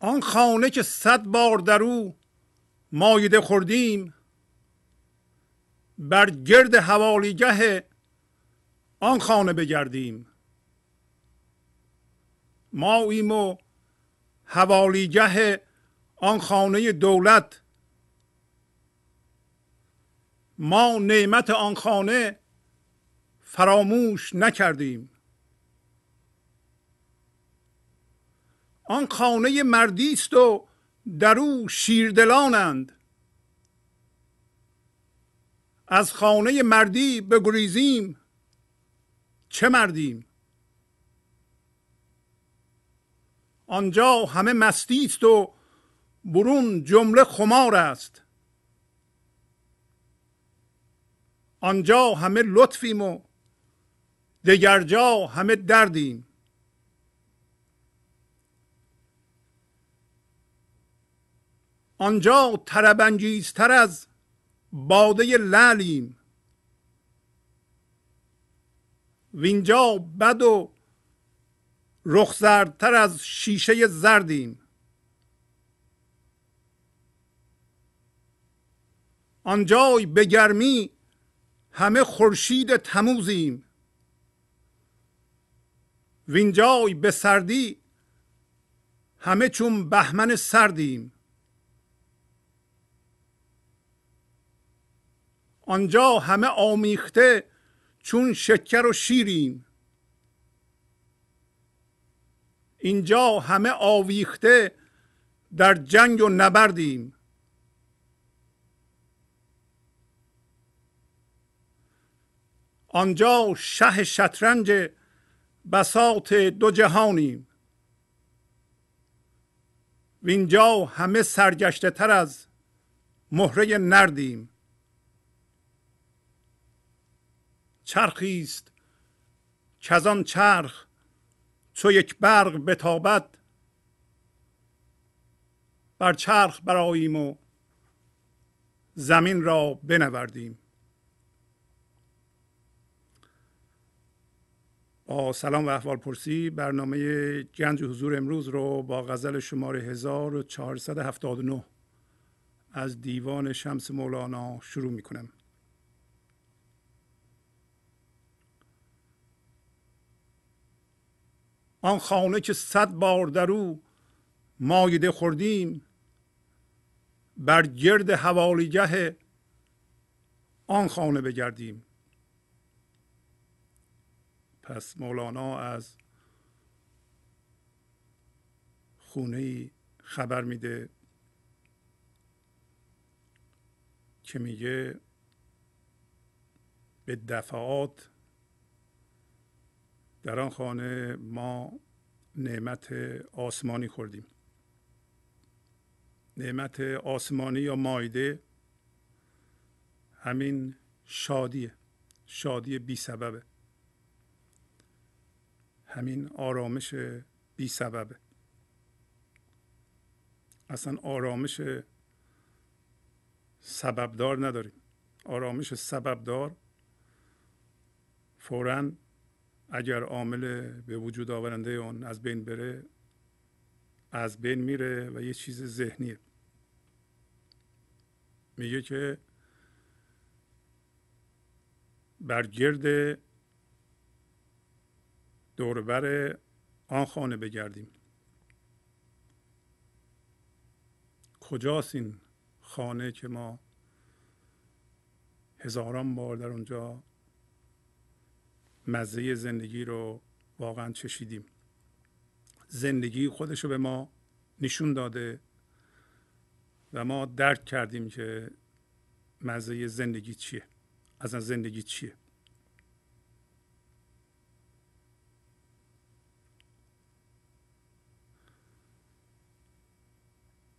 آن خانه که 100 بار در او مایده خوردیم، بر گرد حوالیگه آن خانه بگردیم. ماییم و حوالیگه آن خانه دولت. ما نعمت آن خانه فراموش نکردیم. آن خانه مردی است و در او شیردلانند. از خانه مردی بگریزیم چه مردیم. آنجا همه مستی است و برون جمله خمار است. آنجا همه لطفیم و دگرجا همه دردیم. آنجا طرب‌انگیزتر از باده لعلیم، وینجا بد و رخزردتر از شیشه زردیم. آنجای به گرمی همه خورشید تموزیم، وینجای به سردی همه چون بهمن سردیم. آنجا همه آمیخته چون شکر و شیریم، اینجا همه آویخته در جنگ و نبردیم. آنجا شه شطرنج بساط دو جهانیم، وینجا همه سرگشته تر از مهره نردیم. چرخی است کز آن چرخ چو یک برق بتابد، بر چرخ برآییم و زمین را بنوردیم. با سلام و احوال پرسی برنامه گنج حضور امروز رو با غزل شماره 1479 از دیوان شمس مولانا شروع می کنم. آن خانه که 100 بار در او مایده خوردیم، بر گرد حوالیگه آن خانه بگردیم. پس مولانا از خونه‌ای خبر میده که میگه به دفعات در آن خانه ما نعمت آسمانی خوردیم. نعمت آسمانی یا مایده همین شادیه، شادی بی سببه، همین آرامش بی سببه. اصلا آرامش سببدار نداریم. آرامش سببدار فوراً اگر عامل به وجود آورنده اون از بین بره، از بین میره و یه چیز ذهنیه. میگه که بر گرد دوربر آن خانه بگردیم. کجاست این خانه که ما هزاران بار در اونجا مزه زندگی رو واقعا چشیدیم؟ زندگی خودش رو به ما نشون داده و ما درک کردیم که مزه زندگی چیه، اصلا زندگی چیه.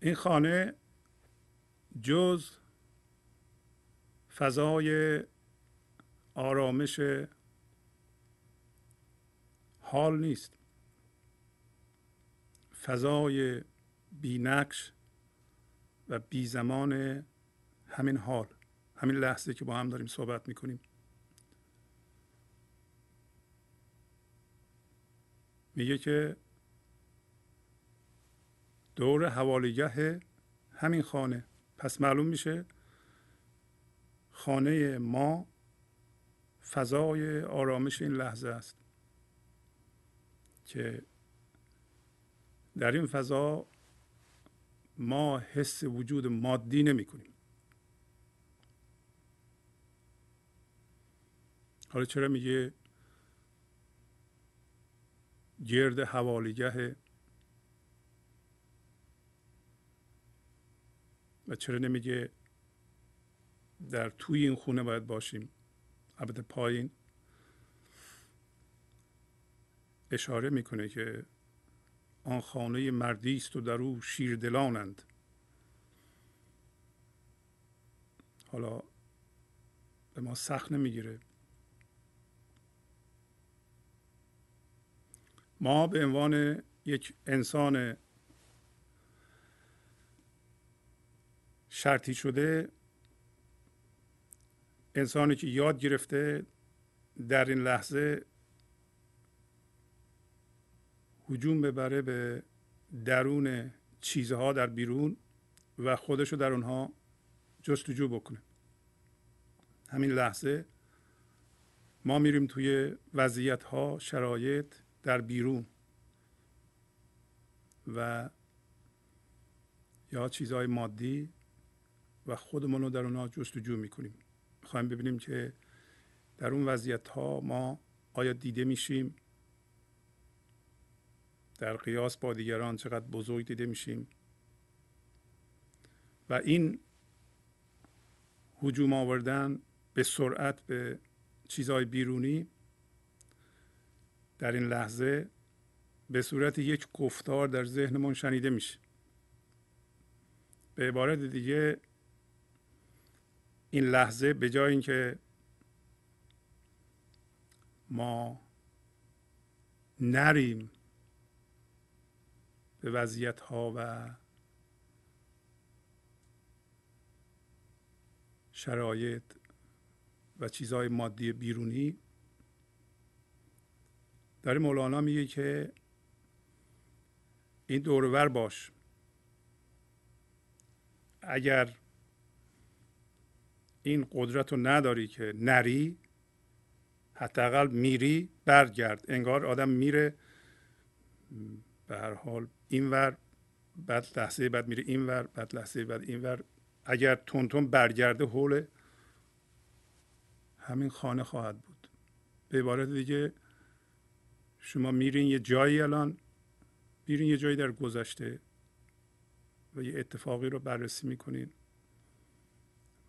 این خانه جز فضای آرامش حال نیست، فضای بی‌نقش و بی زمان همین حال، همین لحظه که با هم داریم صحبت میکنیم. میگه که دور حوالیگه همین خانه. پس معلوم میشه خانه ما فضای آرامش این لحظه است که در این فضا ما حس وجود مادی نمی کنیم. حالا چرا میگه گرد حوالیگه و چرا نمیگه در توی این خونه باید باشیم؟ البته پایین اشاره میکنه که آن خانه مردی است و در او شیردلانند. حالا به ما سخت نمیگیره. ما به عنوان یک انسان شرطی شده، انسانی که یاد گرفته در این لحظه هجوم ببره به درون چیزها در بیرون و خودشو در اونها جستجو بکنه. همین لحظه ما میریم توی وضعیت‌ها، شرایط در بیرون و یا چیزهای مادی و خودمون رو در اونها جستجو میکنیم. میخوایم ببینیم که در اون وضعیت‌ها ما آیا دیده میشیم، در قیاس با دیگران چقدر بزرگ دیده میشیم. و این هجوم آوردن به سرعت به چیزهای بیرونی در این لحظه به صورت یک گفتار در ذهنمون شنیده میشه. به عبارت دیگه این لحظه به جای اینکه ما نریم به وضعیت‌ها و شرایط و چیزهای مادی بیرونی، داره مولانا میگه که این دور و بر باش. اگر این قدرت رو نداری که نری، حداقل میری برگرد. انگار آدم میره به هر حال اینور، بعد لحظه بعد میره اینور، بعد لحظه بعد اینور. اگر تونتون برگرده حول همین خانه خواهد بود. به عبارت دیگه شما میرین یه جایی، الان میرین یه جایی در گذشته و یه اتفاقی رو بررسی میکنین،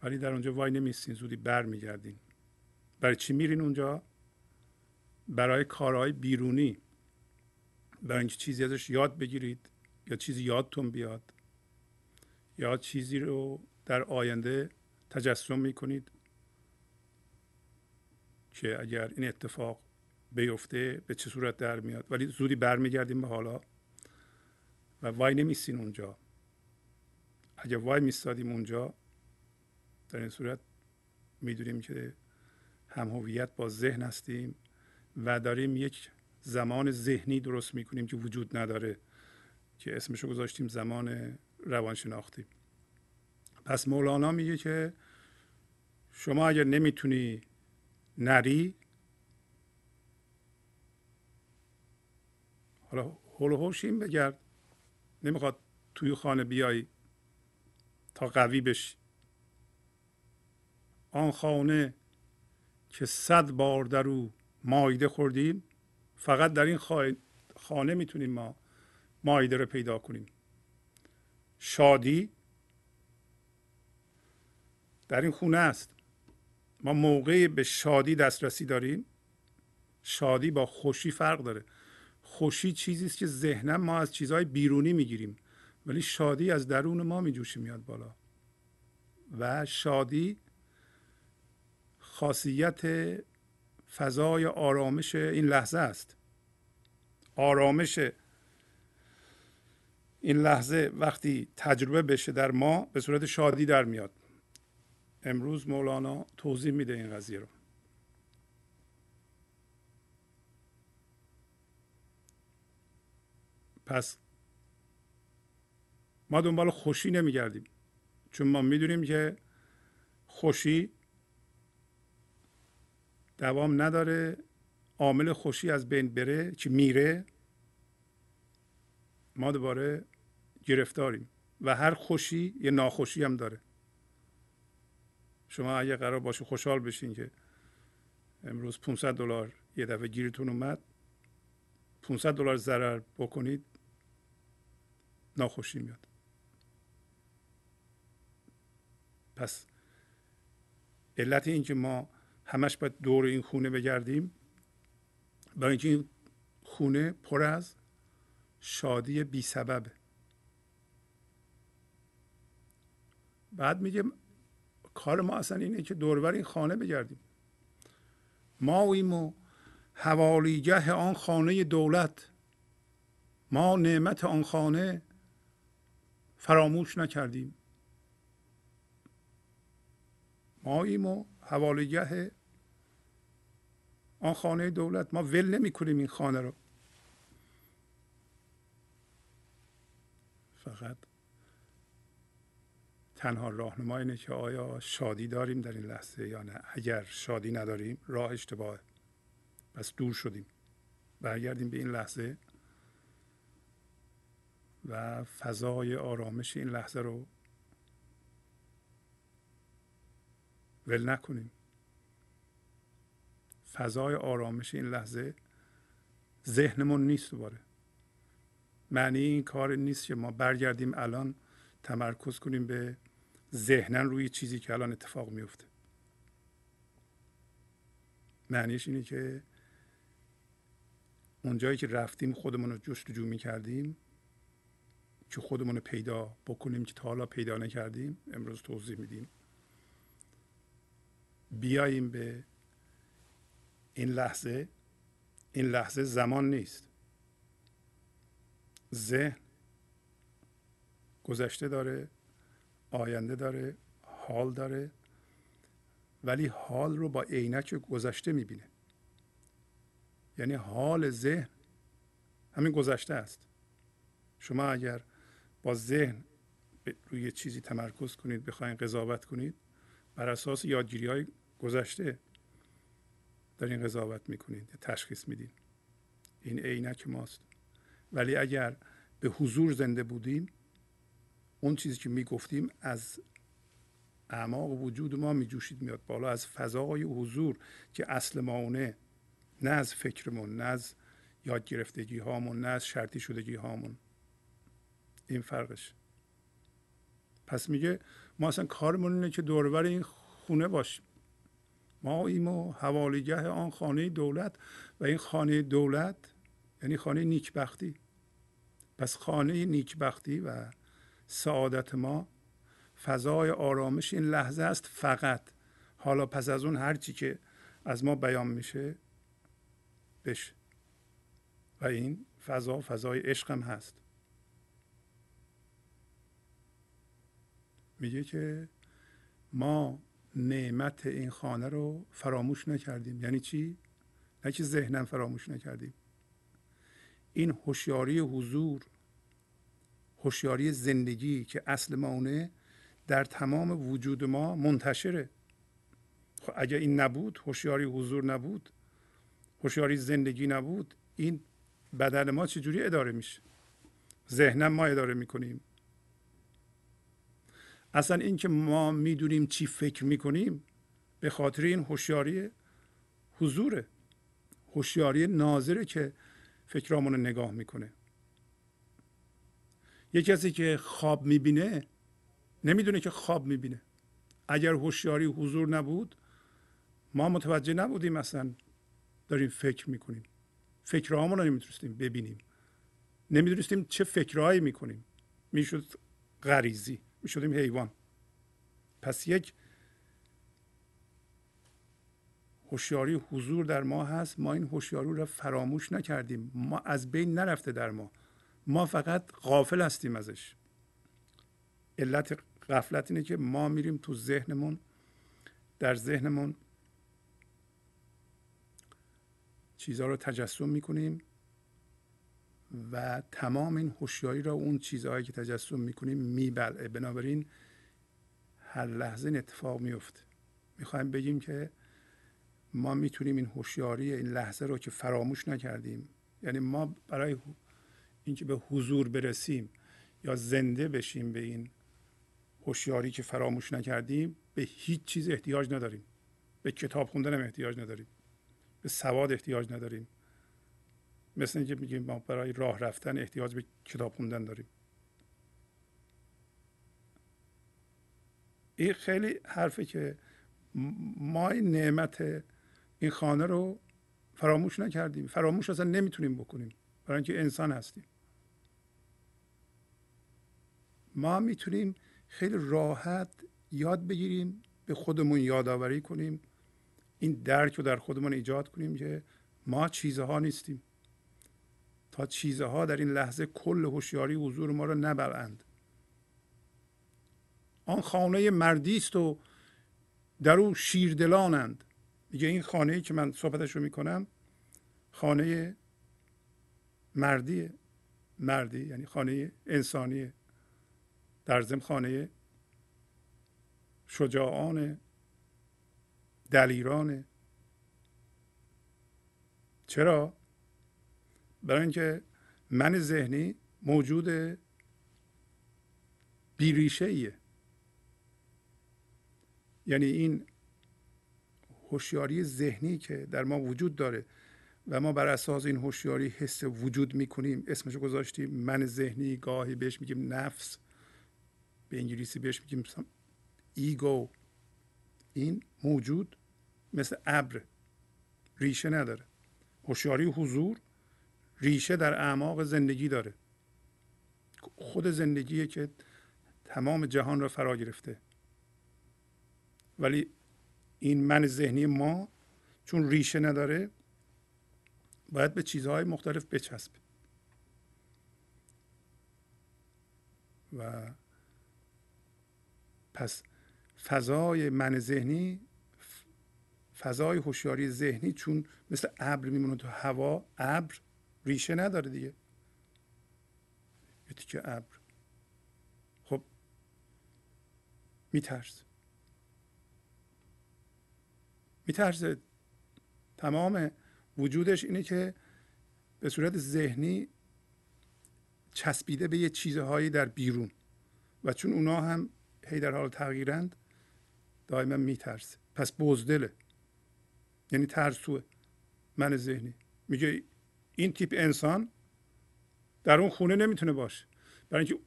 ولی در اونجا وای نمیستین، زودی بر میگردین. برای چی میرین اونجا؟ برای کارهای بیرونی، برای اینکه چیزی ازش یاد بگیرید یا چیزی یادتون بیاد یا چیزی رو در آینده تجسم میکنید که اگر این اتفاق بیفته به چه صورت در میاد. ولی زودی برمیگردیم به حالا و وای نمیستین اونجا. اگر وای میستادیم اونجا، در این صورت میدونیم که هم هویت با ذهن هستیم و داریم یک زمان ذهنی درست میکنیم که وجود نداره، که اسمشو گذاشتیم زمان روانشناختی. پس مولانا میگه که شما اگر نمیتونی نری، حالا هول و هوش این بگرد. نمیخواد توی خانه بیای تا قوی بشی. آن خانه که 100 بار در او مایده خوردیم، فقط در این خانه میتونیم ما مایده رو پیدا کنیم. شادی در این خونه است. ما موقعی به شادی دسترسی داریم. شادی با خوشی فرق داره. خوشی چیزی است که ذهنا ما از چیزهای بیرونی میگیریم، ولی شادی از درون ما میجوشه میاد بالا. و شادی خاصیت فضای آرامش این لحظه است. آرامش این لحظه وقتی تجربه بشه در ما به صورت شادی در میاد. امروز مولانا توضیح میده این قضیه رو. پس ما دنبال خوشی نمیگردیم، چون ما میدونیم که خوشی دوام نداره. عامل خوشی از بین بره که میره، ما دوباره گرفتاریم. و هر خوشی یه ناخوشی هم داره. شما اگه قرار باشه خوشحال بشین که امروز $500 یه دفعه گیرتون اومد، $500 ضرر بکنید، ناخوشی میاد. پس علت این که ما همش باید دور این خونه بگردیم، برای اینکه این خونه پر از شادی بی سببه. بعد میگه کار ما اصلا اینه که دور بر این خانه بگردیم. ما اویم و حوالیگه آن خانه دولت، ما نعمت آن خانه فراموش نکردیم. ما اویم و حوالیگه آن خانه دولت، ما ول نمی کنیم این خانه رو. فقط تنها راهنما اینه که آیا شادی داریم در این لحظه یا نه. اگر شادی نداریم راه اشتباهه، پس دور شدیم. برگردیم به این لحظه و فضای آرامش این لحظه رو ول نکنیم. فضای آرامش این لحظه ذهنمون نیست دوباره. معنی این کار نیست که ما برگردیم الان تمرکز کنیم به ذهنن روی چیزی که الان اتفاق میفته. معنیش اینه که اونجایی که رفتیم خودمون رو جستجو میکردیم که خودمون رو پیدا بکنیم که تا حالا پیدا نکردیم. امروز توضیح میدیم بیاییم به این لحظه. این لحظه زمان نیست. ذهن گذشته داره، آینده داره، حال داره، ولی حال رو با عینک گذشته میبینه. یعنی حال ذهن همین گذشته است. شما اگر با ذهن روی چیزی تمرکز کنید، بخواید قضاوت کنید، بر اساس یادگیری‌های گذشته دارین قضاوت میکنید، تشخیص میدید. این عینک ماست. ولی اگر به حضور زنده بودیم، اون چیزی که میگفتیم از اعماق وجود ما میجوشید میاد بالا، از فضای حضور که اصل ما اونه، نه از فکرمون، نه از یاد گرفتگی هامون، نه از شرطی شدگی هامون. این فرقش. پس میگه ما اصلا کارمون اینه که دور و بر این خونه باشیم. ما ایم و حوالیگه آن خانه دولت، و این خانه دولت یعنی خانه نیکبختی. پس خانه نیکبختی و سعادت ما فضای آرامش این لحظه است فقط. حالا پس از اون هر چی که از ما بیان میشه بشه. و این فضا فضای عشق هم هست. میگه که ما نعمت این خانه رو فراموش نکردیم. یعنی چی؟ نه که ذهنم فراموش نکردیم. این هوشیاری حضور، هوشیاری زندگی که اصل ما اونه، در تمام وجود ما منتشره. خب اگر این نبود، هوشیاری حضور نبود، هوشیاری زندگی نبود، این بدن ما چجوری اداره میشه؟ ذهن ما اداره میکنیم. اصلا این که ما میدونیم چی فکر میکنیم به خاطر این هوشیاری حضوره، هوشیاری ناظره که فکرامون رو نگاه میکنه. یه کسی که خواب میبینه نمیدونه که خواب میبینه. اگر هوشیاری حضور نبود، ما متوجه نبودیم اصلا داریم فکر میکنیم. فکرامون رو نمیتونستیم ببینیم، نمیدونستیم چه فکرهایی میکنیم. میشد غریزی، میشدیم حیوان. پس یک هوشیاری حضور در ما هست. ما این هوشیاری را فراموش نکردیم، ما از بین نرفته در ما، ما فقط غافل هستیم ازش. علت غفلت اینه که ما میریم تو ذهنمون، در ذهنمون چیزها رو تجسم میکنیم و تمام این هوشیاری را اون چیزهایی که تجسم میکنیم میبلعه. بنابراین هر لحظه این اتفاق میفته. میخوایم بگیم که ما میتونیم این هوشیاری، این لحظه رو که فراموش نکردیم، یعنی ما برای اینکه به حضور برسیم یا زنده بشیم به این هوشیاری که فراموش نکردیم، به هیچ چیز احتیاج نداریم. به کتاب خوندن هم احتیاج نداریم، به سواد احتیاج نداریم. مثل اینکه میگیم ما برای راه رفتن احتیاج به کتاب خوندن داریم. این خیلی حرفه که ما این نعمت این خانه رو فراموش نکردیم. فراموش اصلا نمیتونیم بکنیم، برای اینکه انسان هستیم. ما میتونیم خیلی راحت یاد بگیریم، به خودمون یادآوری کنیم، این درک رو در خودمون ایجاد کنیم که ما چیزها نیستیم، تا چیزها در این لحظه کل هوشیاری حضور ما رو نبلعند. آن خانه مردی است و در او شیردلانند. میگه این خانه‌ای که من صحبتش رو میکنم خانه مردیه. مردی یعنی خانه انسانیه، در ضمن خانه شجاعانه، دلیرانه. چرا؟ برای اینکه من ذهنی موجود بیریشه‌ایه. یعنی این هوشیاری ذهنی که در ما وجود داره و ما بر اساس این هوشیاری حس وجود میکنیم، اسمش رو گذاشتیم من ذهنی. گاهی بهش میگیم نفس، به انگلیسی بهش میگیم ایگو. این موجود مثل ابر، ریشه نداره. هوشیاری حضور ریشه در اعماق زندگی داره. خود زندگیه که تمام جهان را فرا گرفته. ولی این من ذهنی ما چون ریشه نداره باید به چیزهای مختلف بچسبه. و پس فضای من ذهنی، فضای هوشیاری ذهنی، چون مثل ابر میمونه تو هوا، ابر ریشه نداره دیگه، یه تیکه ابر. خب میترسه. تمام وجودش اینه که به صورت ذهنی چسبیده به یه چیزهایی در بیرون و چون اونا هم هی در حال تغییرند دائما میترسه. پس بزدله، یعنی ترسوه من ذهنی. میگه این تیپ انسان در اون خونه نمیتونه باشه، برای اینکه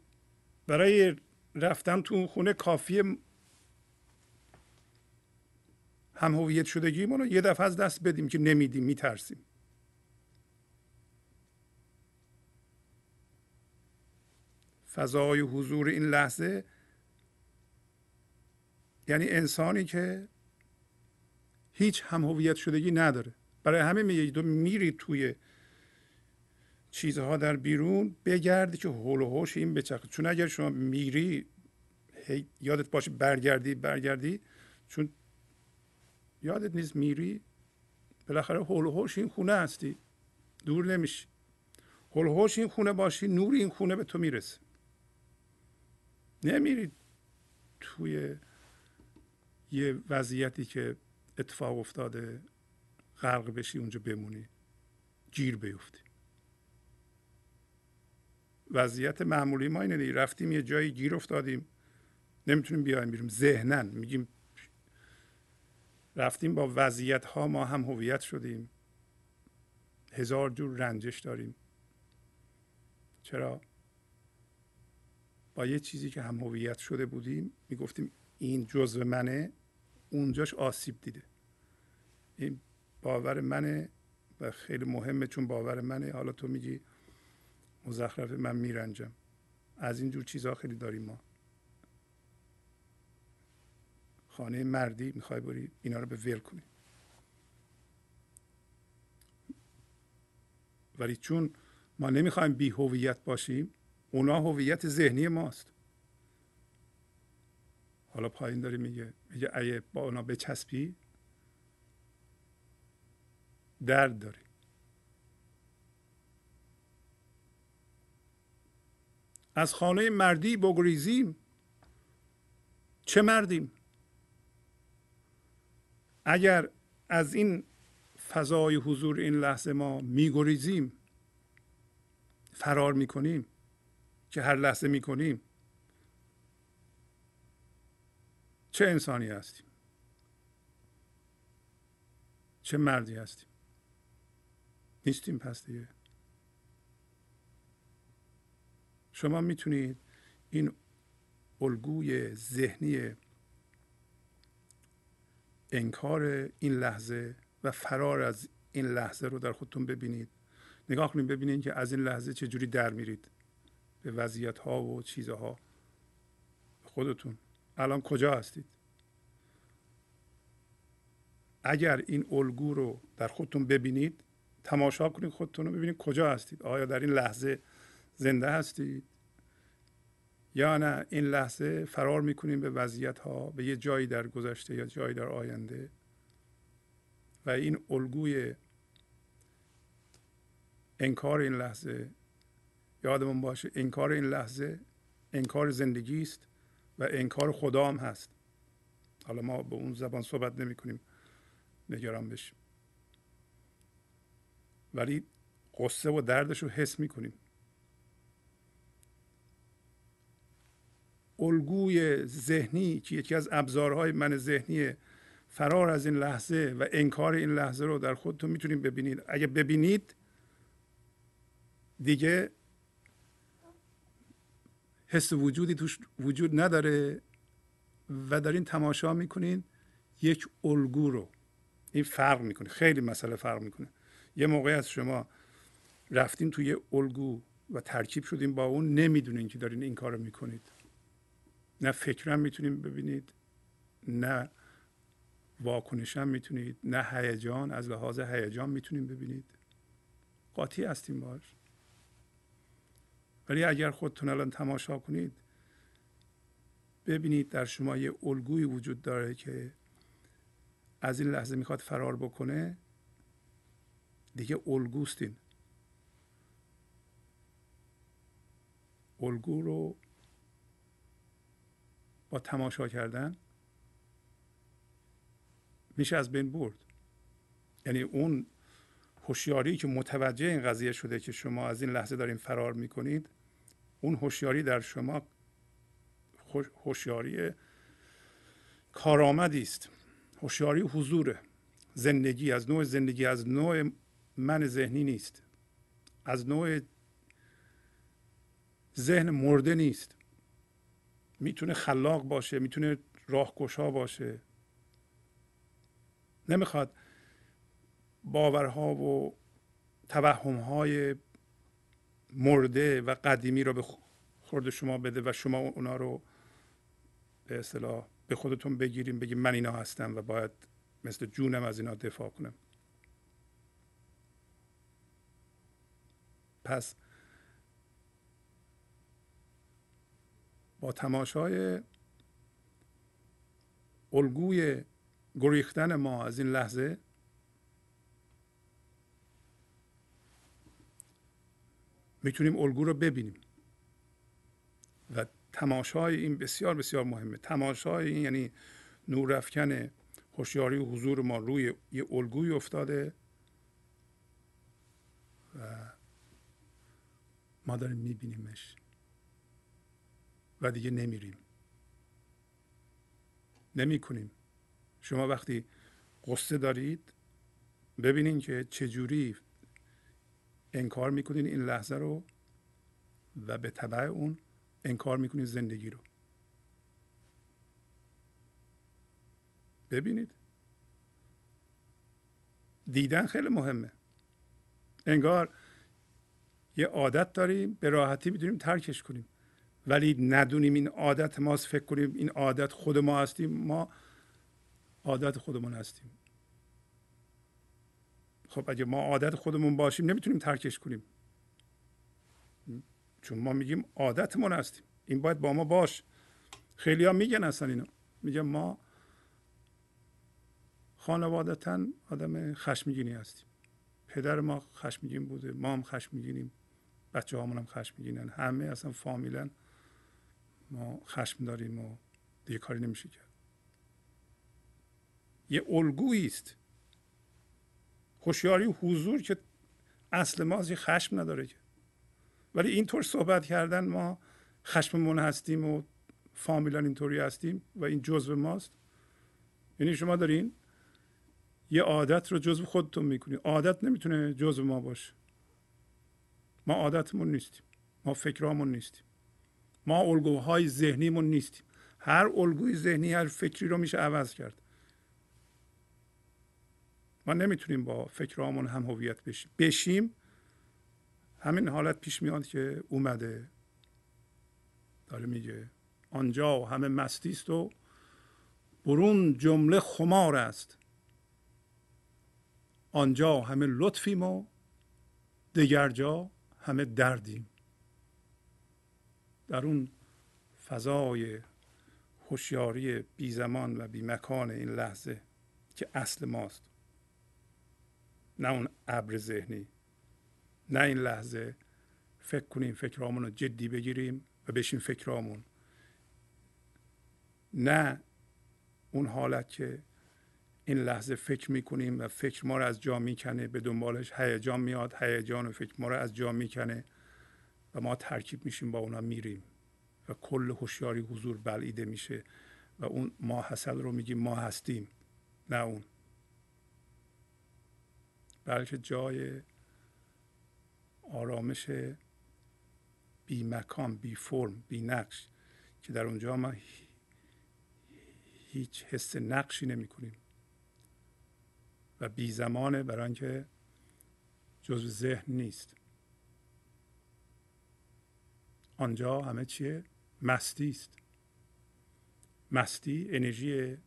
برای رفتن تو اون خونه کافیه هم هویت شدگیمون رو یه دفعه از دست بدیم که نمیدیم، میترسیم. فضای حضور این لحظه یعنی انسانی که هیچ هم هویت شدگی نداره. برای همه میگه تو میری توی چیزها در بیرون بگردی که هول و هوش این بچرخه. چون اگر شما میری یادت باشه برگردی، چون یادت نیست میری، بالاخره هول و هوش این خونه هستی، دور نمیشی. هول و هوش این خونه باشی، نور این خونه به تو میرسه. نمیری توی یه وضعیتی که اتفاق افتاده غرق بشی، اونجا بمونی، گیر بیفتی. وضعیت معمولی ما اینه دیگه، رفتیم یه جایی گیر افتادیم، نمیتونیم بیایم بیرون. ذهنن میگیم رفتیم با وضعیت ها ما هم هویت شدیم، هزار جور رنجش داریم. چرا؟ با یه چیزی که هم هویت شده بودیم میگفتیم این جزء منه، اونجاش آسیب دیده. این باور منه و خیلی مهمه، چون باور منه حالا تو میگی مزخرف، من میرنجم. از این جور چیزها خیلی داریم ما. خانه مردی میخوای بری، اینا رو به ول کنی. ولی چون ما نمیخوایم بی هویت باشیم، اونا هویت ذهنی ماست. حالا پایین داره میگه اگه با اونا بچسبی درد داری. از خانه مردی بگریزیم، چه مردیم؟ اگر از این فضای حضور این لحظه ما میگریزیم، فرار میکنیم که هر لحظه میکنیم، چه انسانی هستیم؟ چه مردی هستیم؟ نیستیم پس دیگه. شما میتونید این الگوی ذهنی انکار این لحظه و فرار از این لحظه رو در خودتون ببینید. نگاه کنید ببینید که از این لحظه چجوری در میرید به وضعیت‌ها و چیزها. خودتون الان کجا هستید؟ اگر این الگو رو در خودتون ببینید، تماشا کنید خودتون رو، ببینید کجا هستید. آیا در این لحظه زنده هستید یا نه این لحظه فرار میکنیم به وضعیت‌ها، به یه جایی در گذشته یا جایی در آینده؟ و این الگوی انکار این لحظه، یادمون باشه انکار این لحظه انکار زندگی است و انکار خدا هم هست. حالا ما به اون زبان صحبت نمی کنیم نگران بشیم، ولی قصه و دردش رو حس میکنیم. الگوی ذهنی که یکی از ابزارهای من ذهنی فرار از این لحظه و انکار این لحظه رو در خودتون میتونید ببینید. اگه ببینید دیگه حس وجودی توش وجود نداره و دارین تماشا میکنین یک الگو رو. این فرق میکنه، خیلی مسئله فرق میکنه. یه موقعی از شما رفتین توی یه الگو و ترکیب شدین با اون، نمیدونین که دارین این کارو میکنید. نه فکرم میتونید ببینید، نه واکنشم میتونید، نه هیجان از لحاظ هیجان میتونید ببینید. قاطی هستیم باش. ولی اگر خودتون الان تماشا کنید، ببینید در شما یه الگویی وجود داره که از این لحظه میخواد فرار بکنه، دیگه الگوستین. الگو رو با تماشا کردن میشه از بین برد. یعنی اون هوشیاری که متوجه این قضیه شده که شما از این لحظه دارین فرار میکنید، اون هوشیاری در شما هوشیاری کارآمدی است. هوشیاری حضور، زندگی از نوع زندگی، از نوع من ذهنی نیست، از نوع ذهن مرده نیست. میتونه خلاق باشه، میتونه راهگشا باشه. نمیخواد باورها و توهمهای مرده و قدیمی رو به خورد شما بده و شما اونا رو به اصطلاح به خودتون بگیریم، بگیم من اینا هستم و باید مثل جونم از اینا دفاع کنم. پس با تماشای الگوی گریختن ما از این لحظه میتونیم الگو رو ببینیم و تماشای این بسیار بسیار مهمه. تماشای این یعنی نورافکن هوشیاری و حضور ما روی یه الگوی افتاده و ما داریم میبینیمش و دیگه نمیریم، نمیکنیم. شما وقتی قصه دارید، ببینین که چجوری انکار میکنین این لحظه رو و به تبع اون انکار میکنین زندگی رو. ببینید. دیدن خیلی مهمه. انگار یه عادت داریم، به راحتی میتونیم ترکش کنیم، ولی ندونیم این عادت ماست، فکر کنیم این عادت خود ما هستیم. ما عادت خودمون هستیم. خب اگه ما عادت خودمون باشیم نمیتونیم ترکش کنیم، چون ما میگیم عادتمون هستیم، این باید با ما باش. خیلی ها میگن اصلا اینو، میگن ما خانوادتاً آدم خشمگینی هستیم، پدر ما خشمگین بوده، ما هم خشمگینیم، بچه هامون هم خشمگینن، همه اصلا فامیلن ما خشم داریم و دیگه کاری نمیشه کرد. یه الگویی است. هوشیاری حضور که اصل ما یه خشم نداره که، ولی اینطور صحبت کردن ما خشممون هستیم و فامیلان اینطوری هستیم و این جزء ماست. یعنی شما دارین یه عادت رو جزء خودتون میکنید. عادت نمیتونه جزء ما باشه. ما عادتمون نیستیم، ما فکرامون نیستیم، ما الگوهای ذهنیمون نیستیم. هر الگوی ذهنی، هر فکری رو میشه عوض کرد. ما نمیتونیم با فکرامون هم هویت بشیم. همین حالت پیش میاد که اومده داره میگه آنجا و همه مستی است و برون جمله خمار است، آنجا و همه لطفیم و دیگر جا همه دردیم. در اون فضای هوشیاری بی زمان و بی مکان این لحظه که اصل ماست، نه اون ابر ذهنی، نه این لحظه فکر کنیم، فکرامون رو جدی بگیریم و بشیم فکرامون، نه اون حالت که این لحظه فکر میکنیم و فکر ما رو از جا میکنه، به دنبالش هیجان میاد، هیجان و فکر ما رو از جا میکنه و ما ترکیب میشیم با اونا میریم و کل هوشیاری حضور بلعیده میشه و اون ما هستل رو میگیم ما هستیم، نه اون، بلکه جای آرامش بی مکان، بی فرم، بی نقش که در اونجا ما هیچ حس نقشی نمی کنیم و بی زمانه، برای اینکه جزء ذهن نیست. آنجا همه چیه؟ مستی است. مستی انرژی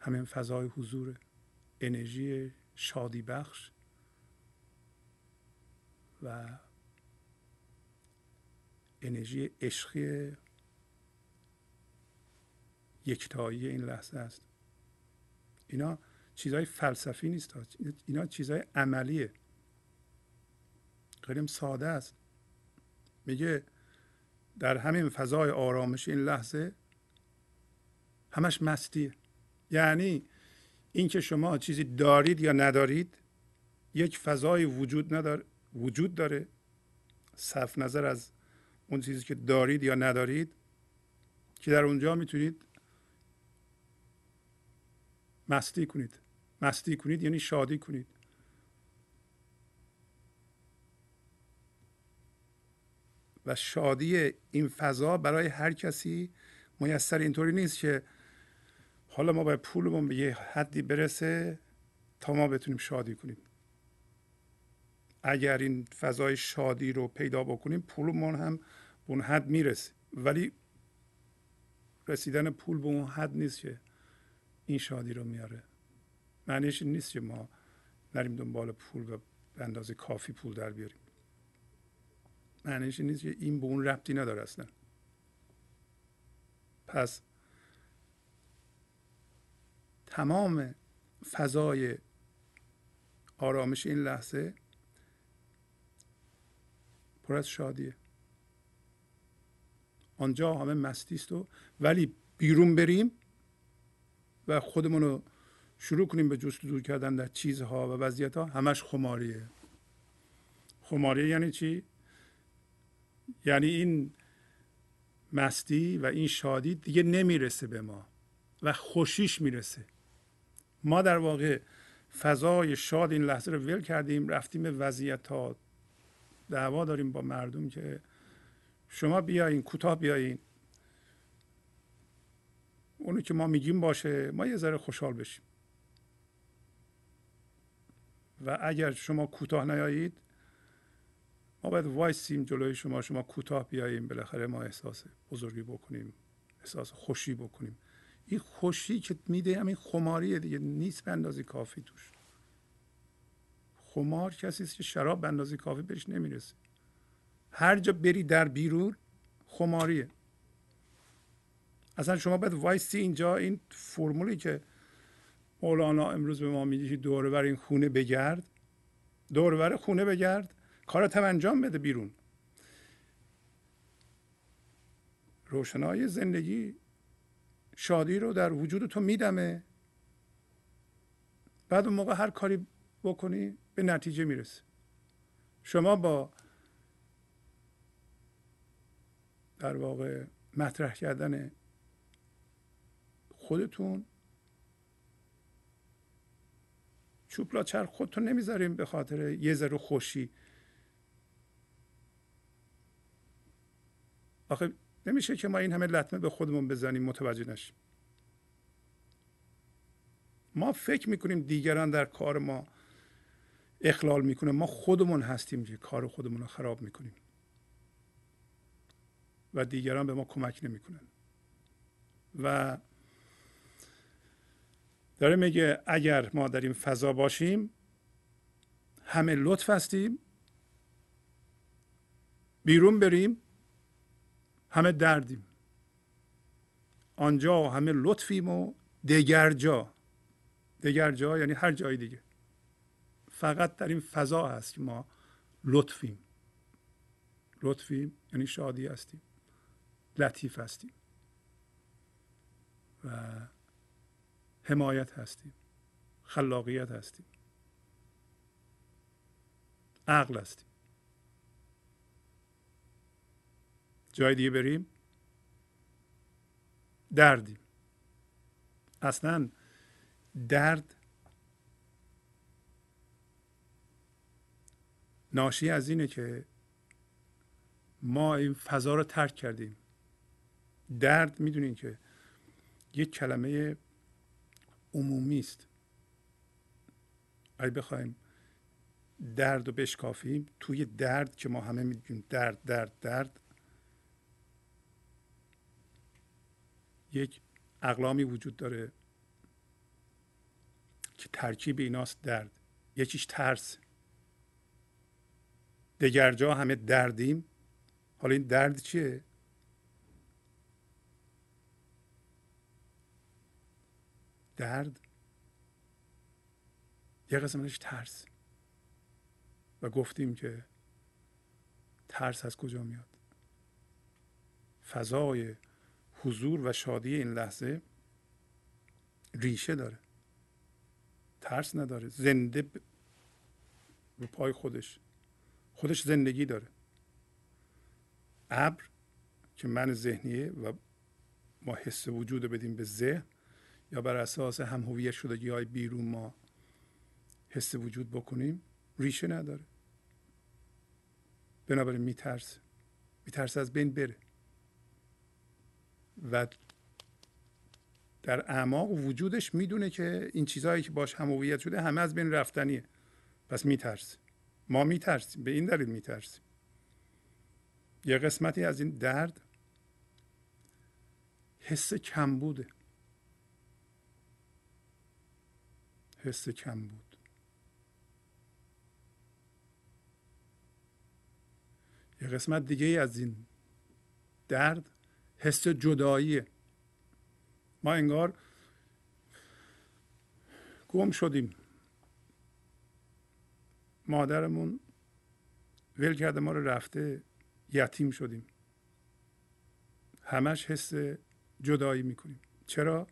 همین فضای حضوره، انرژی شادی بخش و انرژی عشقی یکتایی این لحظه است. اینا چیزهای فلسفی نیست، اینا چیزهای عملیه، خیلی ساده است. میگه در همین فضای آرامش این لحظه همش مستیه. یعنی اینکه شما چیزی دارید یا ندارید، یک فضای وجود داره، صرف نظر از اون چیزی که دارید یا ندارید، که در اونجا میتونید مستی کنید. مستی کنید یعنی شادی کنید. و شادی این فضا برای هر کسی میسر اینطوری نیست که حالا ما باید پولمون به یه حدی برسه تا ما بتونیم شادی کنیم. اگر این فضای شادی رو پیدا بکنیم، پولمون هم به اون حد میرسه، ولی رسیدن پول به اون حد نیست که این شادی رو میاره. معنیش این نیست که ما نریم دنبال پول و به اندازه کافی پول در بیاریم. معنیش این نیست که این به اون ربطی نداره اصلا. پس تمام فضای آرامش این لحظه پر از شادیه. آنجا همه مستی است، ولی بیرون بریم و خودمون رو شروع کنیم به جستجو کردن در چیزها و وضعیتها، همش خماریه. خماریه یعنی چی؟ یعنی این مستی و این شادی دیگه نمیرسه به ما و خوشیش میرسه. ما در واقع فضای شاد این لحظه رو ول کردیم، رفتیم به وضعیت‌ها، دعوا داریم با مردم که شما بیاین، کوتاه بیاین، اونو که ما میگیم باشه، ما یه ذره خوشحال بشیم. و اگر شما کوتاه نیایید، ما باید وایسیم جلوی شما، شما کوتاه بیاییم، بالاخره ما احساس بزرگی بکنیم، احساس خوشی بکنیم. این خوشی که میده همین خماریه دیگه، نیست به اندازه کافی توش. خمار کسی است که شراب به اندازه کافی بهش نمیرسه. هر جا بری در بیرون خماریه. اصلا شما باید وایسی اینجا، این فرمولی که مولانا امروز به ما میگه دور بر این خونه بگرد، دور بر خونه بگرد، کارت هم انجام بده بیرون. روشنایی زندگی شادی رو در وجود تو میدمه، بعد اون موقع هر کاری بکنی به نتیجه میرسه. شما با در واقع مطرح کردن خودتون چوب را چرخ خودتون نمیذاریم به خاطر یه ذره خوشی. آخه نمیشه که ما این همه لطمه به خودمون بزنیم متوجه نشیم. ما فکر میکنیم دیگران در کار ما اخلال میکنه، ما خودمون هستیم که کار خودمون رو خراب میکنیم و دیگران به ما کمک نمیکنن. و داره میگه اگر ما در این فضا باشیم همه لطف هستیم، بیرون بریم همه دردیم، آنجا همه لطفیم و دگرجا. دگرجا یعنی هر جای دیگه. فقط در این فضا هست که ما لطفیم. لطفیم یعنی شادی هستیم، لطیف هستیم و حمایت هستیم، خلاقیت هستیم، عقل هستیم. جای دیگه بریم دردیم. اصلا درد ناشی از اینه که ما این فضا رو ترک کردیم. درد میدونین که یک کلمه عمومی است. اگه بخوایم درد رو بشکافیم، توی درد که ما همه میگیم درد درد درد، یک اقلامی وجود داره که ترکیب ایناست درد. یکیش ترس، دگرجا همه دردیم. حالا این درد چیه؟ درد یه قسمتش ترس، و گفتیم که ترس از کجا میاد. فضای حضور و شادی این لحظه ریشه داره، ترس نداره، زنده به پای خودش زندگی داره. ابر که من ذهنیه و ما حس وجود رو بدیم به ذهن، یا بر اساس هم هویت شدگی های بیرون ما حس وجود بکنیم، ریشه نداره. بنابراین میترسه از بین بره. و در اعماق وجودش میدونه که این چیزهایی که باش هم هویت شده همه از بین رفتنیه، پس میترسه. ما میترسیم، به این دلیل میترسیم. یه قسمتی از این درد حس کمبوده. حس کمبود یه قسمت دیگه از این درد حس جداییه. ما انگار گم شدیم، مادرمون ول کرده ما رو رفته، یتیم شدیم. همش حس جدایی میکنیم. چرا؟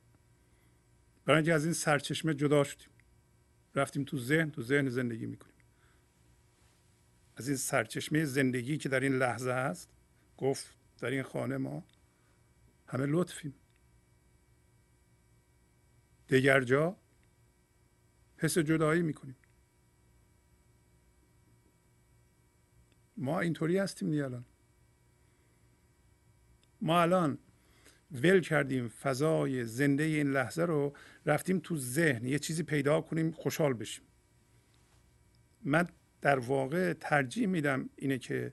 برای اینکه از این سرچشمه جدا شدیم، رفتیم تو ذهن زندگی میکنیم. از این سرچشمه زندگی که در این لحظه هست، گفت در این خانه ما همه لطفیم. دیگر جا حس جدایی میکنیم. ما اینطوری هستیم دیگه. الان ما ول کردیم فضای زنده این لحظه رو، رفتیم تو ذهن یه چیزی پیدا کنیم خوشحال بشیم. من در واقع ترجیح میدم اینه که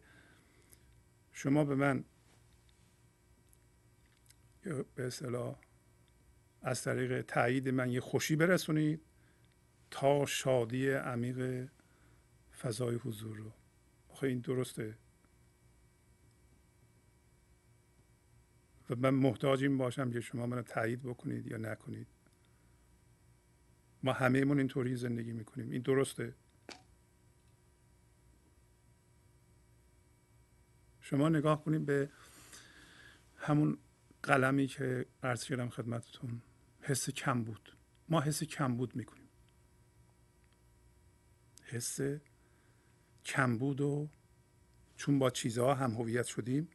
شما به من به اصطلاح از طریق تایید من یه خوشی برسونید تا شادی عمیق فضای حضور رو. آخه این درسته؟ و من محتاج این باشم که شما منو تایید بکنید یا نکنید. ما همه‌مون اینطوری زندگی میکنیم. این درسته؟ شما نگاه کنید به همون قلمی که عرض کردم خدمتتون، حس کم بود. ما حس کم بود میکنیم. حس کم بود و چون با چیزها هم هویت شدیم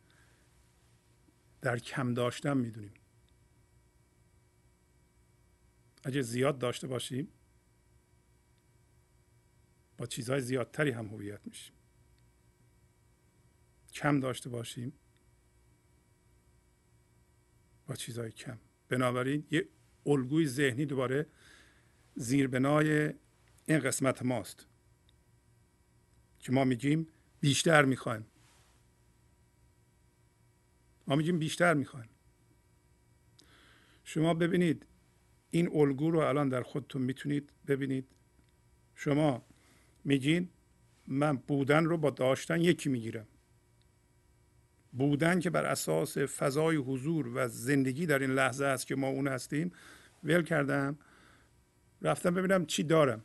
در کم داشتن میدونیم. اگه زیاد داشته باشیم با چیزهای زیادتری هم هویت میشیم. کم داشته باشیم با چیزهای کم. بنابراین یه الگوی ذهنی دوباره زیربنای این قسمت ماست که ما میگیم بیشتر میخوایم. ما میگیم بیشتر میخوایم. شما ببینید این الگو رو الان در خودتون میتونید ببینید. شما میگین من بودن رو با داشتن یکی میگیرم. بودن که بر اساس فضای حضور و زندگی در این لحظه است که ما اون هستیم ول کردم، رفتم ببینم چی دارم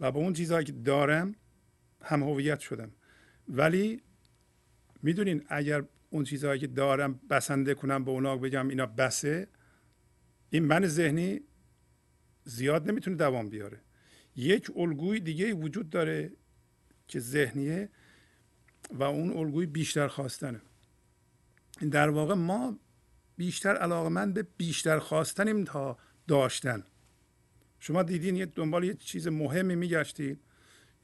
و با اون چیزهایی که دارم هم هویت شدم. ولی میدونین اگر اون چیزهایی که دارم بسنده کنم، به اونا بگم اینا بسه، این من ذهنی زیاد نمیتونه دوام بیاره. یک الگوی دیگه وجود داره که ذهنیه و اون الگوی بیشتر خواستنه. در واقع ما بیشتر علاقمند به بیشتر خواستنیم تا داشتن. شما دیدین یه دنبال یه چیز مهمی میگشتید،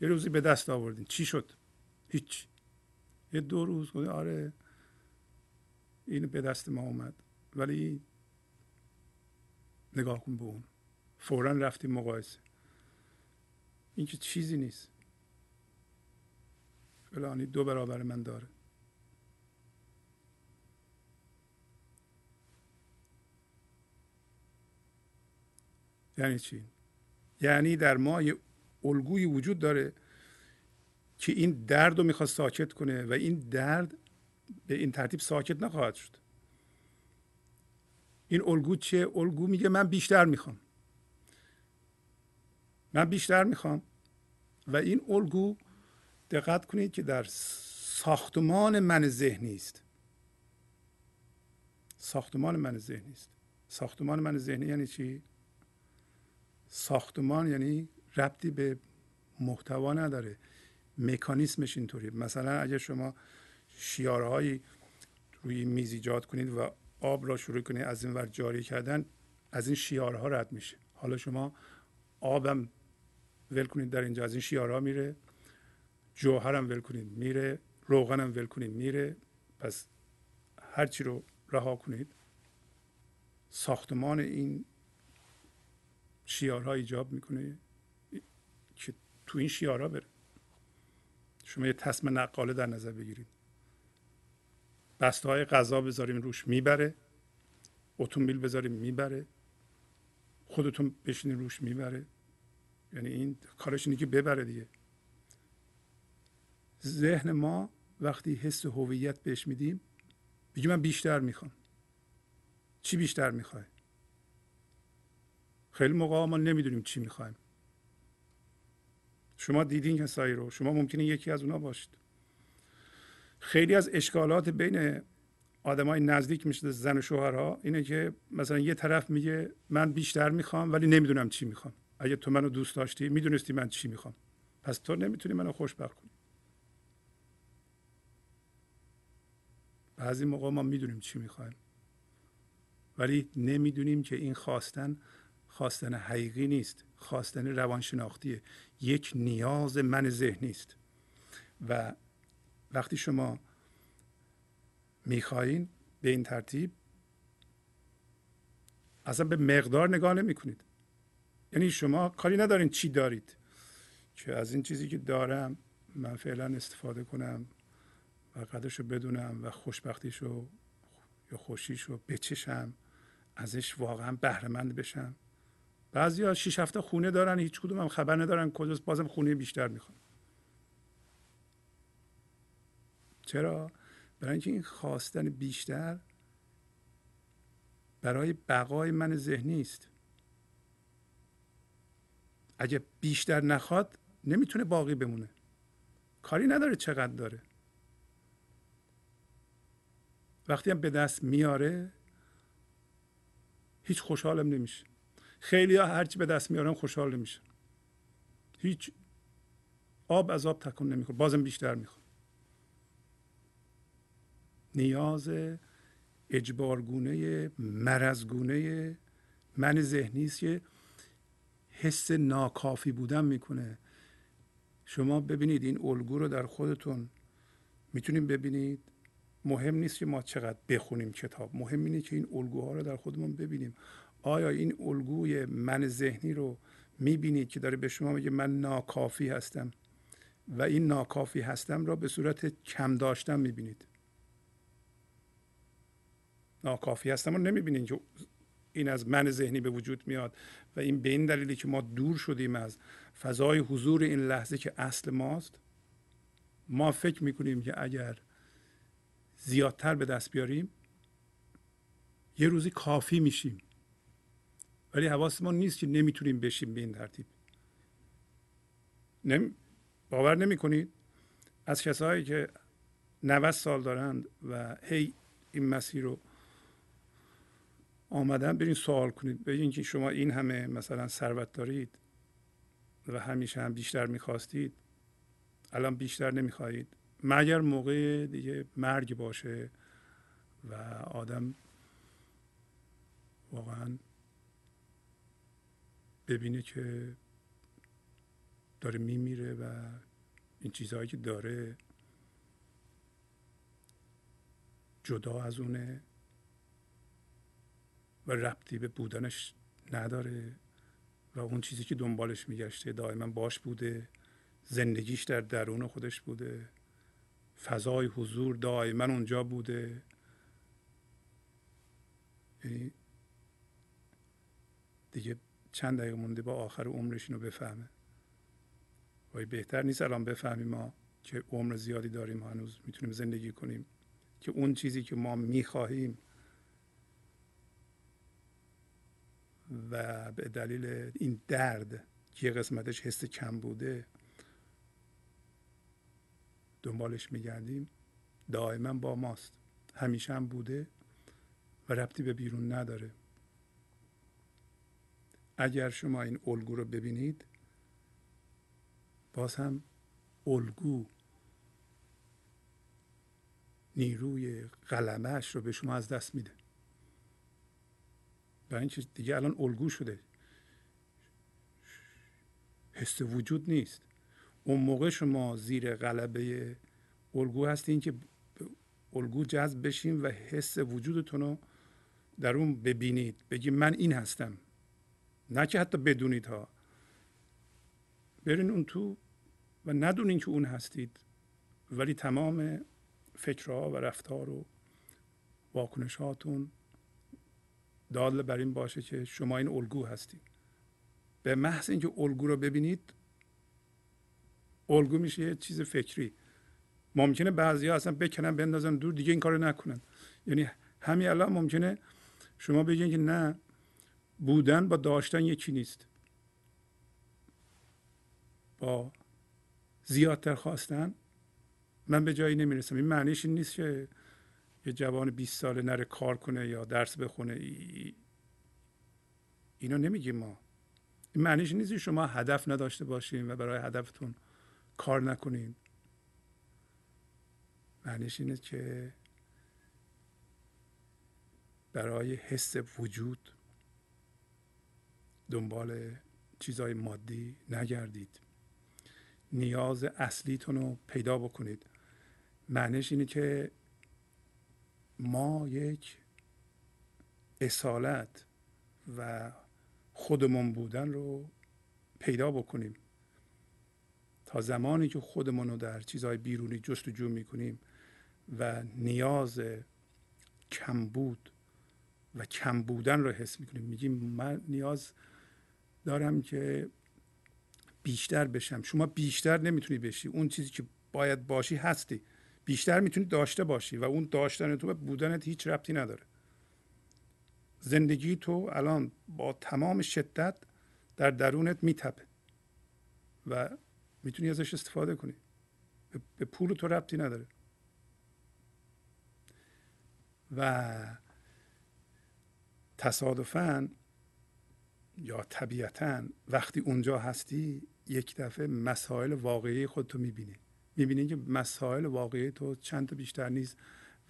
یه روزی به دست آوردین، چی شد؟ هیچ. یه دو روز گفتین آره این به دست ما اومد، ولی نگاه کن به اون، فوراً رفتیم مقایسه. این که چیزی نیست، فلانی دو برابر من داره. یعنی چی؟ یعنی در ما یه الگویی وجود داره که این درد رو میخواد ساکت کنه و این درد به این ترتیب ساکت نخواهد شد. این الگو چیه؟ الگو میگه من بیشتر میخوام. من بیشتر میخوام. و این الگو دقت کنید که در ساختمان من ذهنی است. ساختمان من ذهنی است. ساختمان من ذهنی یعنی چی؟ ساختمان یعنی ربطی به محتوا نداره. مکانیسمش اینطوریه. مثلا اگه شما شیارهایی روی میز ایجاد کنید و آب را شروع کنید از این ور جاری کردن، از این شیارها رد میشه. حالا شما آبم ول کنید در اینجا، از این شیارها میره. جوهرم ول کنید میره، روغنم ول کنید میره. پس هر چی رو رها کنید، ساختمان این شیارها ایجاب میکنه که تو این شیارها بره. شما یه تسمه نقاله در نظر بگیرید، بسته های غذا بذاریم روش میبره، اتومبیل بذاریم میبره، خودتون بشینید روش میبره. یعنی این کارش اینه که ببره دیگه. ذهن ما وقتی حس هویت بهش میدیم میگه من بیشتر میخوام. چی بیشتر میخوای؟ خیلی موقع ما نمیدونیم چی میخوایم. شما دیدین کسایی رو، شما ممکنه یکی از اونا باشید. خیلی از اشکالات بین آدمای نزدیک میشه، زن و شوهرها، اینه که مثلا یه طرف میگه من بیشتر میخوام ولی نمیدونم چی میخوام. اگه تو منو دوست داشتی میدونستی من چی میخوام، پس تو نمیتونی منو خوشبخت کنی. بعضی موقع ما میدونیم چی میخوایم ولی نمیدونیم که این خواستن، خواستن حقیقی نیست، خواستن روانشناختیه، یک نیاز من ذهنی است. و وقتی شما میخواین به این ترتیب اصلا به مقدار نگاه نمی کنید. یعنی شما کاری ندارین چی دارید، که از این چیزی که دارم من فعلا استفاده کنم و قدرشو بدونم و خوشبختیشو یا خوشیشو بچشم، ازش واقعا بهره مند بشن. بعضیا 6 هفته خونه دارن، هیچ کدوم هم خبر ندارن کجاست، بازم خونه بیشتر میخوان. چرا؟ برای اینکه این خواستن بیشتر برای بقای من ذهنی است. اگه بیشتر نخواد نمیتونه باقی بمونه. کاری نداره چقدر داره. وقتی هم به دست میاره هیچ خوشحالم نمیشه. خیلی ها هرچی به دست میارن خوشحال نمیشه. هیچ آب از آب تکون نمیخوره، بازم بیشتر میخواد. نیاز اجبارگونه، مرزگونه من ذهنی است که حس ناکافی بودن میکنه. شما ببینید این الگو رو در خودتون میتونیم ببینید. مهم نیست که ما چقدر بخونیم کتاب، مهم اینه که این الگوها رو در خودمون ببینیم. آیا این الگوی من ذهنی رو میبینید که داره به شما میگه من ناکافی هستم، و این ناکافی هستم را به صورت کم داشتن میبینید. ناکافی هستم رو نمیبینید که این از من ذهنی به وجود میاد، و این به این دلیلی که ما دور شدیم از فضای حضور این لحظه که اصل ماست. ما فکر میکنیم که اگر زیادتر به دست بیاریم یه روزی کافی میشیم، ولی حواسمون نیست که نمیتونیم بشیم به این ترتیب. باور نمیکنید از کسایی که 90 سال دارند و هی این مسیر رو آمدن، برین سوال کنید، بگین که شما این همه مثلا ثروت دارید و همیشه هم بیشتر میخواستید، الان بیشتر نمیخواهید، مگر موقع دیگه مرگ باشه و آدم واقعا ببینه که داره میمیره و این چیزهایی که داره جدا از اونه و ربطی به بودنش نداره، و اون چیزی که دنبالش میگشته دائما باش بوده، زندگیش در درون خودش بوده، فضای حضور دائما اونجا بوده. یعنی دیگه چند دقیقه مونده با آخر عمرش اینو بفهمه. وای بهتر نیست الان بفهمیم ما که عمر زیادی داریم، هنوز میتونیم زندگی کنیم، که اون چیزی که ما میخواهیم و به دلیل این درد که قسمتش حس کم بوده دنبالش میگردیم دائما با ماست، همیشه هم بوده و ربطی به بیرون نداره. اگر شما این الگو رو ببینید، باز هم الگو نیروی قلمش رو به شما از دست میده. برای اینکه دیگه الان الگو شده، حس وجود نیست. اون موقع شما زیر غلبه الگو هستین که الگو جذب بشین و حس وجودتون رو در اون ببینید، بگید من این هستم، نه که حتی بدونید ها، برین اون تو و ندونین که اون هستید، ولی تمام فکرها و رفتار و واکنش هاتون دادل بر این باشه که شما این الگو هستید. به محض اینکه الگو رو ببینید، الگو میشه یه چیز فکری. ممکنه بعضیا اصلا بکنن بندازن دور، دیگه این کارو نکنن. یعنی همین الان ممکنه شما بگین که نه، بودن با داشتن یکی نیست، با زیادتر خواستن من به جایی نمیرسم. این معنیش این نیست که یه جوان 20 ساله نره کار کنه یا درس بخونه. اینا نمیگیم ما. این معنیش نیست که شما هدف نداشته باشین و برای هدفتون کار نکنین. معنیش اینه که برای حس وجود دنبال چیزهای مادی نگردید. نیاز اصلیتون رو پیدا بکنید. معنیش اینه که ما یک اصالت و خودمون بودن رو پیدا بکنیم. تا زمانی که خودمون رو در چیزهای بیرونی جستجو میکنیم و نیاز کمبود و کم بودن رو حس میکنیم. میگیم من نیاز دارم که بیشتر بشم. شما بیشتر نمیتونی بشی، اون چیزی که باید باشی هستی. بیشتر میتونی داشته باشی و اون داشتن تو به بودنت هیچ ربطی نداره. زندگی تو الان با تمام شدت در درونت میتپه و میتونی ازش استفاده کنی. به پول تو ربطی نداره. و تصادفاً یا طبیعتاً وقتی اونجا هستی یک دفعه مسائل واقعی خودتو میبینی. میبینی که مسائل واقعی تو چند تا بیشتر نیست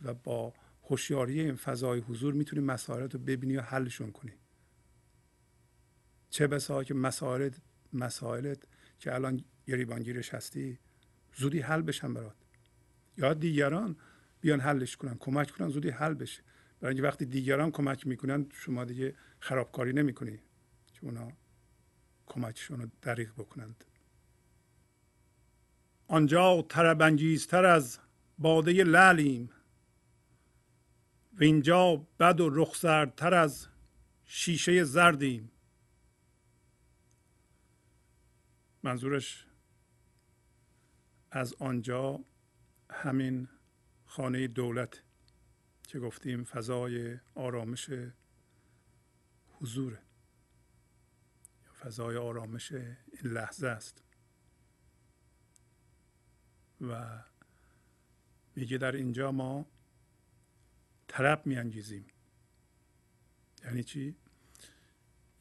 و با هوشیاری این فضای حضور میتونی مسائلت رو ببینی و حلشون کنی. چه بسا که مسائلت که الان گریبانگیرش هستی زودی حل بشن برات، یا دیگران بیان حلش کنن، کمک کنن زودی حل بشه. برای اینکه وقتی دیگران کمک میکنن شما دیگه خرابکاری نمیکنی که اونا کمکشون رو دریغ بکنند. آنجا طرب‌انگیزتر از باده لعلیم و اینجا بد و رخسردتر از شیشه زردیم. منظورش از آنجا همین خانه دولت که گفتیم فضای آرامش حضوره، فضای آرامش این لحظه است. و میگه در اینجا ما طرب میانگیزیم. یعنی چی؟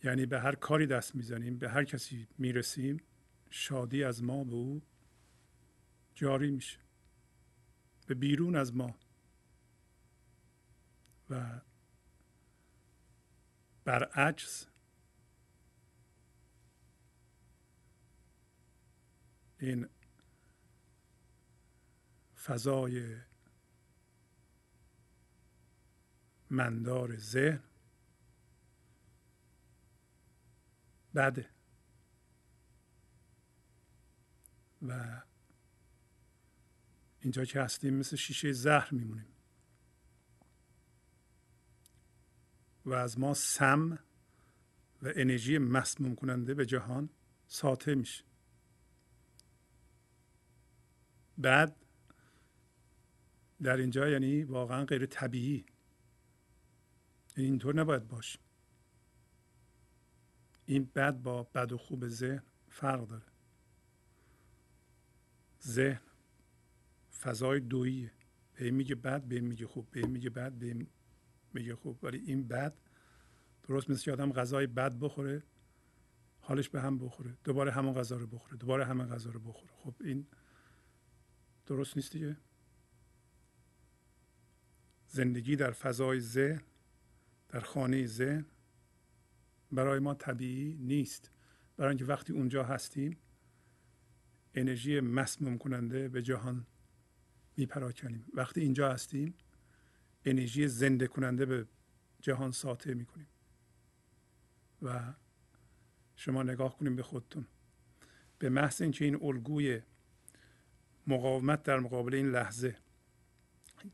یعنی به هر کاری دست میزنیم، به هر کسی میرسیم، شادی از ما به او جاری میشه، به بیرون از ما. و برعکس این فضای مندار ذهن بده و اینجا که هستیم مثل شیشه زهر میمونیم و از ما سم و انرژی مسموم کننده به جهان ساطع میشه. بعد در اینجا یعنی واقعا غیر طبیعی، یعنی اینطور نباید باشه. این بد با بد و خوب ذهن فرق داره. ذهن فضای دوییه، به این میگه بد، به این میگه خوب، به این میگه بد، به این میگه خوب. ولی این بد درست مثل که آدم غذای بد بخوره حالش به هم بخوره، دوباره همون غذا رو بخوره، دوباره همون غذا رو بخوره. خب این درست نیست دیگه. زندگی در فضای ذهن، در خانه ذهن برای ما طبیعی نیست. برای اینکه وقتی اونجا هستیم انرژی مسموم کننده به جهان میپراکنیم. وقتی اینجا هستیم انرژی زنده کننده به جهان ساطع میکنیم. و شما نگاه کنیم به خودتون، به محض اینکه این الگوی مقاومت در مقابل این لحظه،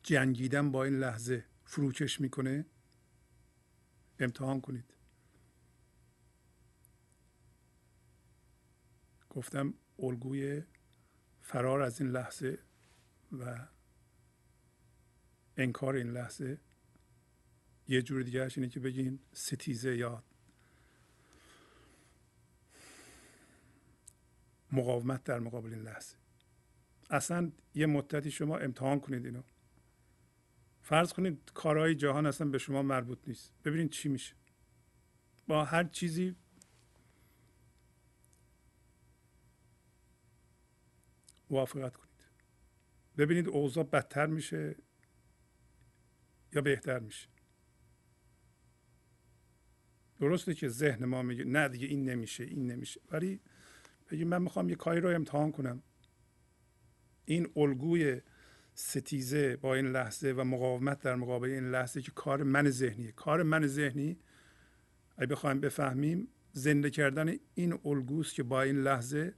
جنگیدن با این لحظه فروکش میکنه، امتحان کنید. گفتم الگوی فرار از این لحظه و انکار این لحظه. یه جور دیگهش اینه که بگین ستیزه یا مقاومت در مقابل این لحظه. اصلا یه مدتی شما امتحان کنید اینو. فرض کنید کارهای جهان اصلا به شما مربوط نیست، ببینید چی میشه. با هر چیزی موافقت کنید، ببینید اوضاع بدتر میشه یا بهتر میشه. درسته که ذهن ما میگه نه دیگه این نمیشه، این نمیشه، ولی بگید من میخوام یه کاری رو امتحان کنم. این الگوی ستیزه با این لحظه و مقاومت در مقابل این لحظه که کار من ذهنیه. کار من ذهنی اگه بخوایم بفهمیم زنده کردن این الگوست که با این لحظه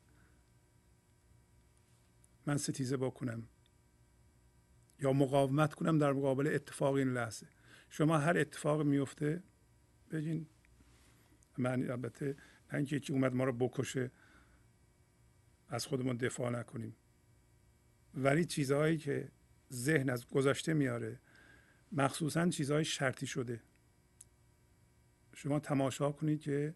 من ستیزه بکنم یا مقاومت کنم در مقابل اتفاق این لحظه. شما هر اتفاق میفته بگین، معنی البته نه اینکه یکی اومد ما رو بکشه از خودمون دفاع نکنیم، ولی چیزهایی که ذهن از گذشته میاره، مخصوصا چیزهای شرطی شده، شما تماشا کنید که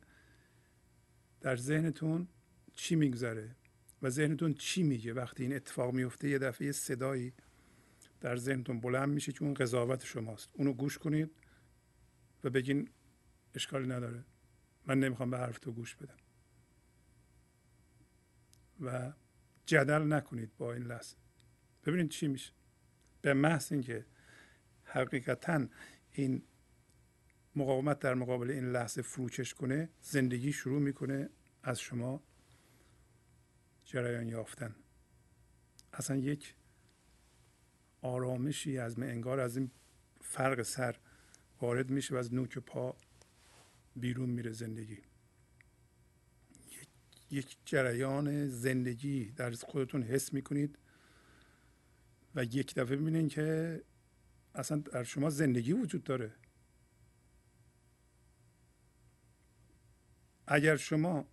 در ذهنتون چی میگذره و ذهنتون چی میگه. وقتی این اتفاق میفته یه دفعه صدایی در ذهنتون بلند میشه که اون قضاوت شماست، اونو گوش کنید و بگین اشکالی نداره، من نمیخوام به حرف تو گوش بدم و جدل نکنید با این لحظه. ببینید چی میشه. به محض اینکه حقیقتا این مقاومت در مقابل این لحظه فروکش کنه، زندگی شروع میکنه از شما جریان یافتن. اصلا یک آرامشی از من انگار از این فرق سر وارد میشه و از نوک پا بیرون میره زندگی. یک جریان زندگی در خودتون حس میکنید و یک دفعه میبینید که اصلا در شما زندگی وجود داره. اگر شما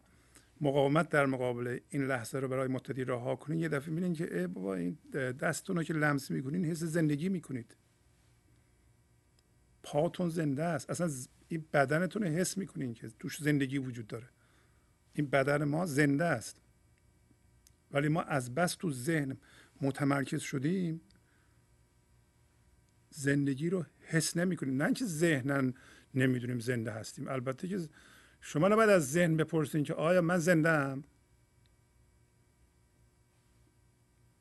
مقاومت در مقابل این لحظه رو برای مدتی رها کنین، یه دفعه میبینین که ای بابا، این دستتون رو که لمس میکنین حس زندگی میکنید، پاتون زنده است، اصلا این بدنتون رو حس میکنین که توش زندگی وجود داره. این بدن ما زنده است، ولی ما از بس تو ذهن متمرکز شدیم زندگی رو حس نمیکنیم. نه اینکه ذهناً نمیدونیم زنده هستیم، البته که شما نباید از ذهن بپرسین که آیا من زنده ام؟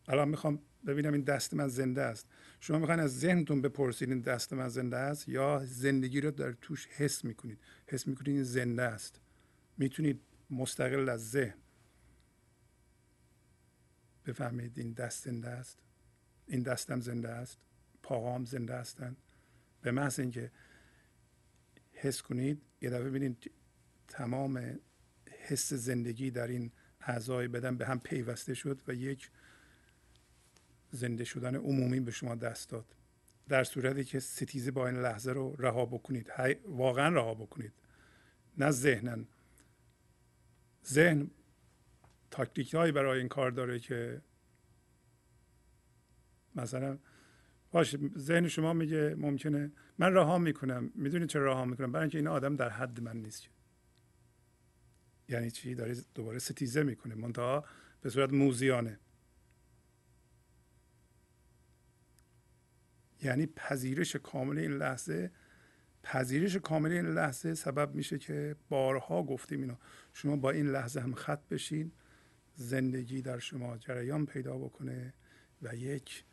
الان میخوام ببینم این دست من زنده است. شما میخواین از ذهنتون بپرسین این دست من زنده است یا زندگی رو در توش حس میکنید؟ حس میکنید این زنده است. میتونید مستقل از ذهن بفهمید این دست زنده است، این دستم زنده است، پاهام زنده هستند. به محض اینکه حس کنید یه دفعه ببینید تمام حس زندگی در این اعضای بدن به هم پیوسته شد و یک زنده شدن عمومی به شما دست داد. در صورتی که ستیزه با این لحظه رو رها بکنید، واقعا رها بکنید، نه ذهناً. ذهن تاکتیک‌هایی برای این کار داره که مثلا باشه، ذهن شما میگه ممکنه من رها میکنم. میدونید چرا رها میکنم؟ برای اینکه این آدم در حد من نیست. یعنی چی؟ داره دوباره ستیزه میکنه، منتها به صورت موذیانه. یعنی پذیرش کامل این لحظه، پذیرش کامل این لحظه سبب میشه که، بارها گفتیم اینو، شما با این لحظه هم خط بشین، زندگی در شما جریان پیدا بکنه و یک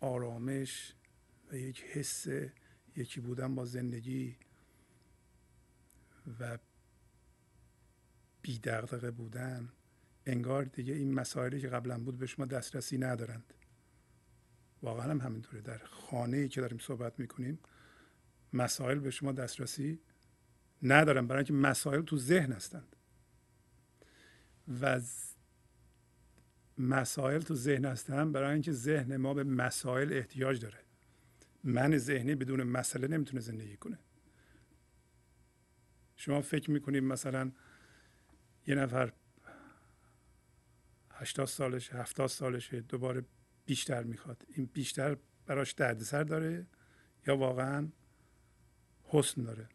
آرامش و یک حس یکی بودن با زندگی و بی دغدغه بودن، انگار دیگه این مسائلی که قبلا بود به شما دسترسی ندارند. واقعا هم همینطوره. در خانه‌ای که داریم صحبت میکنیم مسائل به شما دسترسی ندارن، برای اینکه مسائل تو ذهن هستند و مسائل تو ذهن هستند برای اینکه ذهن ما به مسائل احتیاج داره. من ذهنی بدون مسئله نمیتونه زندگی کنه. شما فکر میکنید مثلا یه نفر 80 سالش، 70 سالشه، دوباره بیشتر میخواد، این بیشتر براش دردسر داره یا واقعا حسن داره؟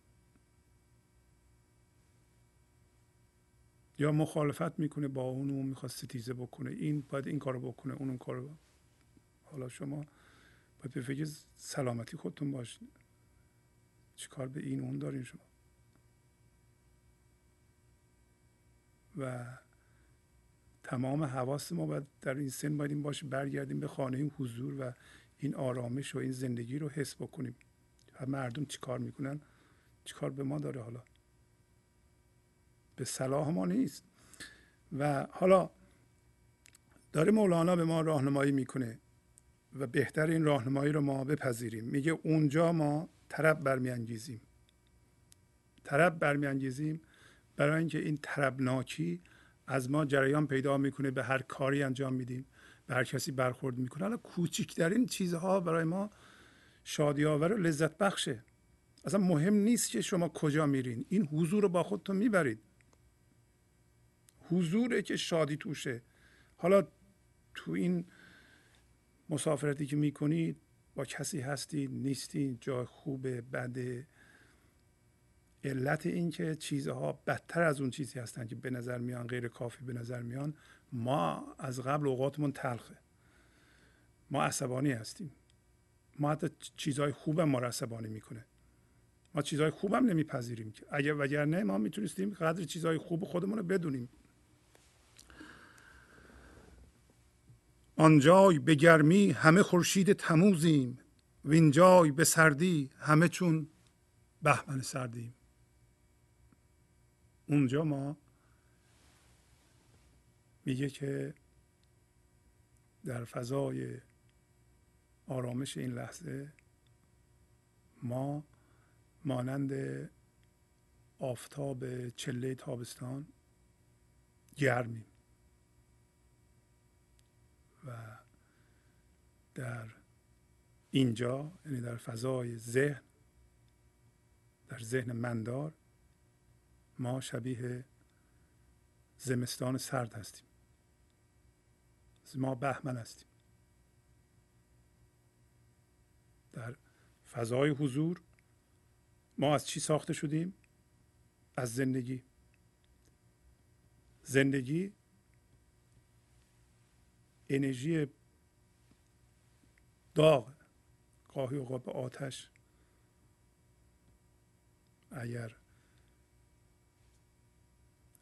یا مخالفت میکنه با اون میخواد ستیزه بکنه، این باید این کارو بکنه، اون کارو. حالا شما باید به فکر سلامتی خودتون باشین، چیکار به این اون دارین شما؟ و تمام حواس ما باید در این سن باید این باشه، برگردیم به خانه این حضور و این آرامش و این زندگی رو حس بکنیم. مردم چیکار میکنن چیکار به ما داره؟ حالا به صلاح ما نیست. و حالا داره مولانا به ما راهنمایی میکنه و بهتر این راهنمایی رو ما بپذیریم. میگه اونجا ما طرب برمیانگیزیم، طرب برمیانگیزیم برای اینکه این طربناکی از ما جریان پیدا میکنه، به هر کاری انجام میدیم، به هر کسی برخورد میکنه. حالا کوچکترین چیزها برای ما شادی‌آور و لذت بخشه. اصلا مهم نیست که شما کجا میرین، این حضور رو با خودتون میبرید. حضوره که شادی توشه. حالا تو این مسافرتی که میکنید با کسی هستی نیستی، جای خوبه بده، علت این که چیزها بدتر از اون چیزی هستن که به نظر میان غیر کافی به نظر میان، ما از قبل اوقاتمون تلخه، ما عصبانی هستیم، ما حتی چیزهای خوبم ما رو عصبانی میکنه، ما چیزهای خوبم نمیپذیریم که اگه وگرنه ما میتونستیم قدر چیزهای خوب خودمون رو بدونیم. آنجای به گرمی همه خورشید تموزیم، وینجای به سردی همه چون بهمن سردیم. اونجا ما میگه که در فضای آرامش این لحظه ما مانند آفتاب چله تابستان گرمیم و در اینجا، یعنی در فضای ذهن، در ذهن مندار، ما شبیه زمستان سرد هستیم، ما بهمن هستیم. در فضای حضور ما از چی ساخته شدیم؟ از زندگی. زندگی انرژی داغ، گاهی اوقات به آتش، اگر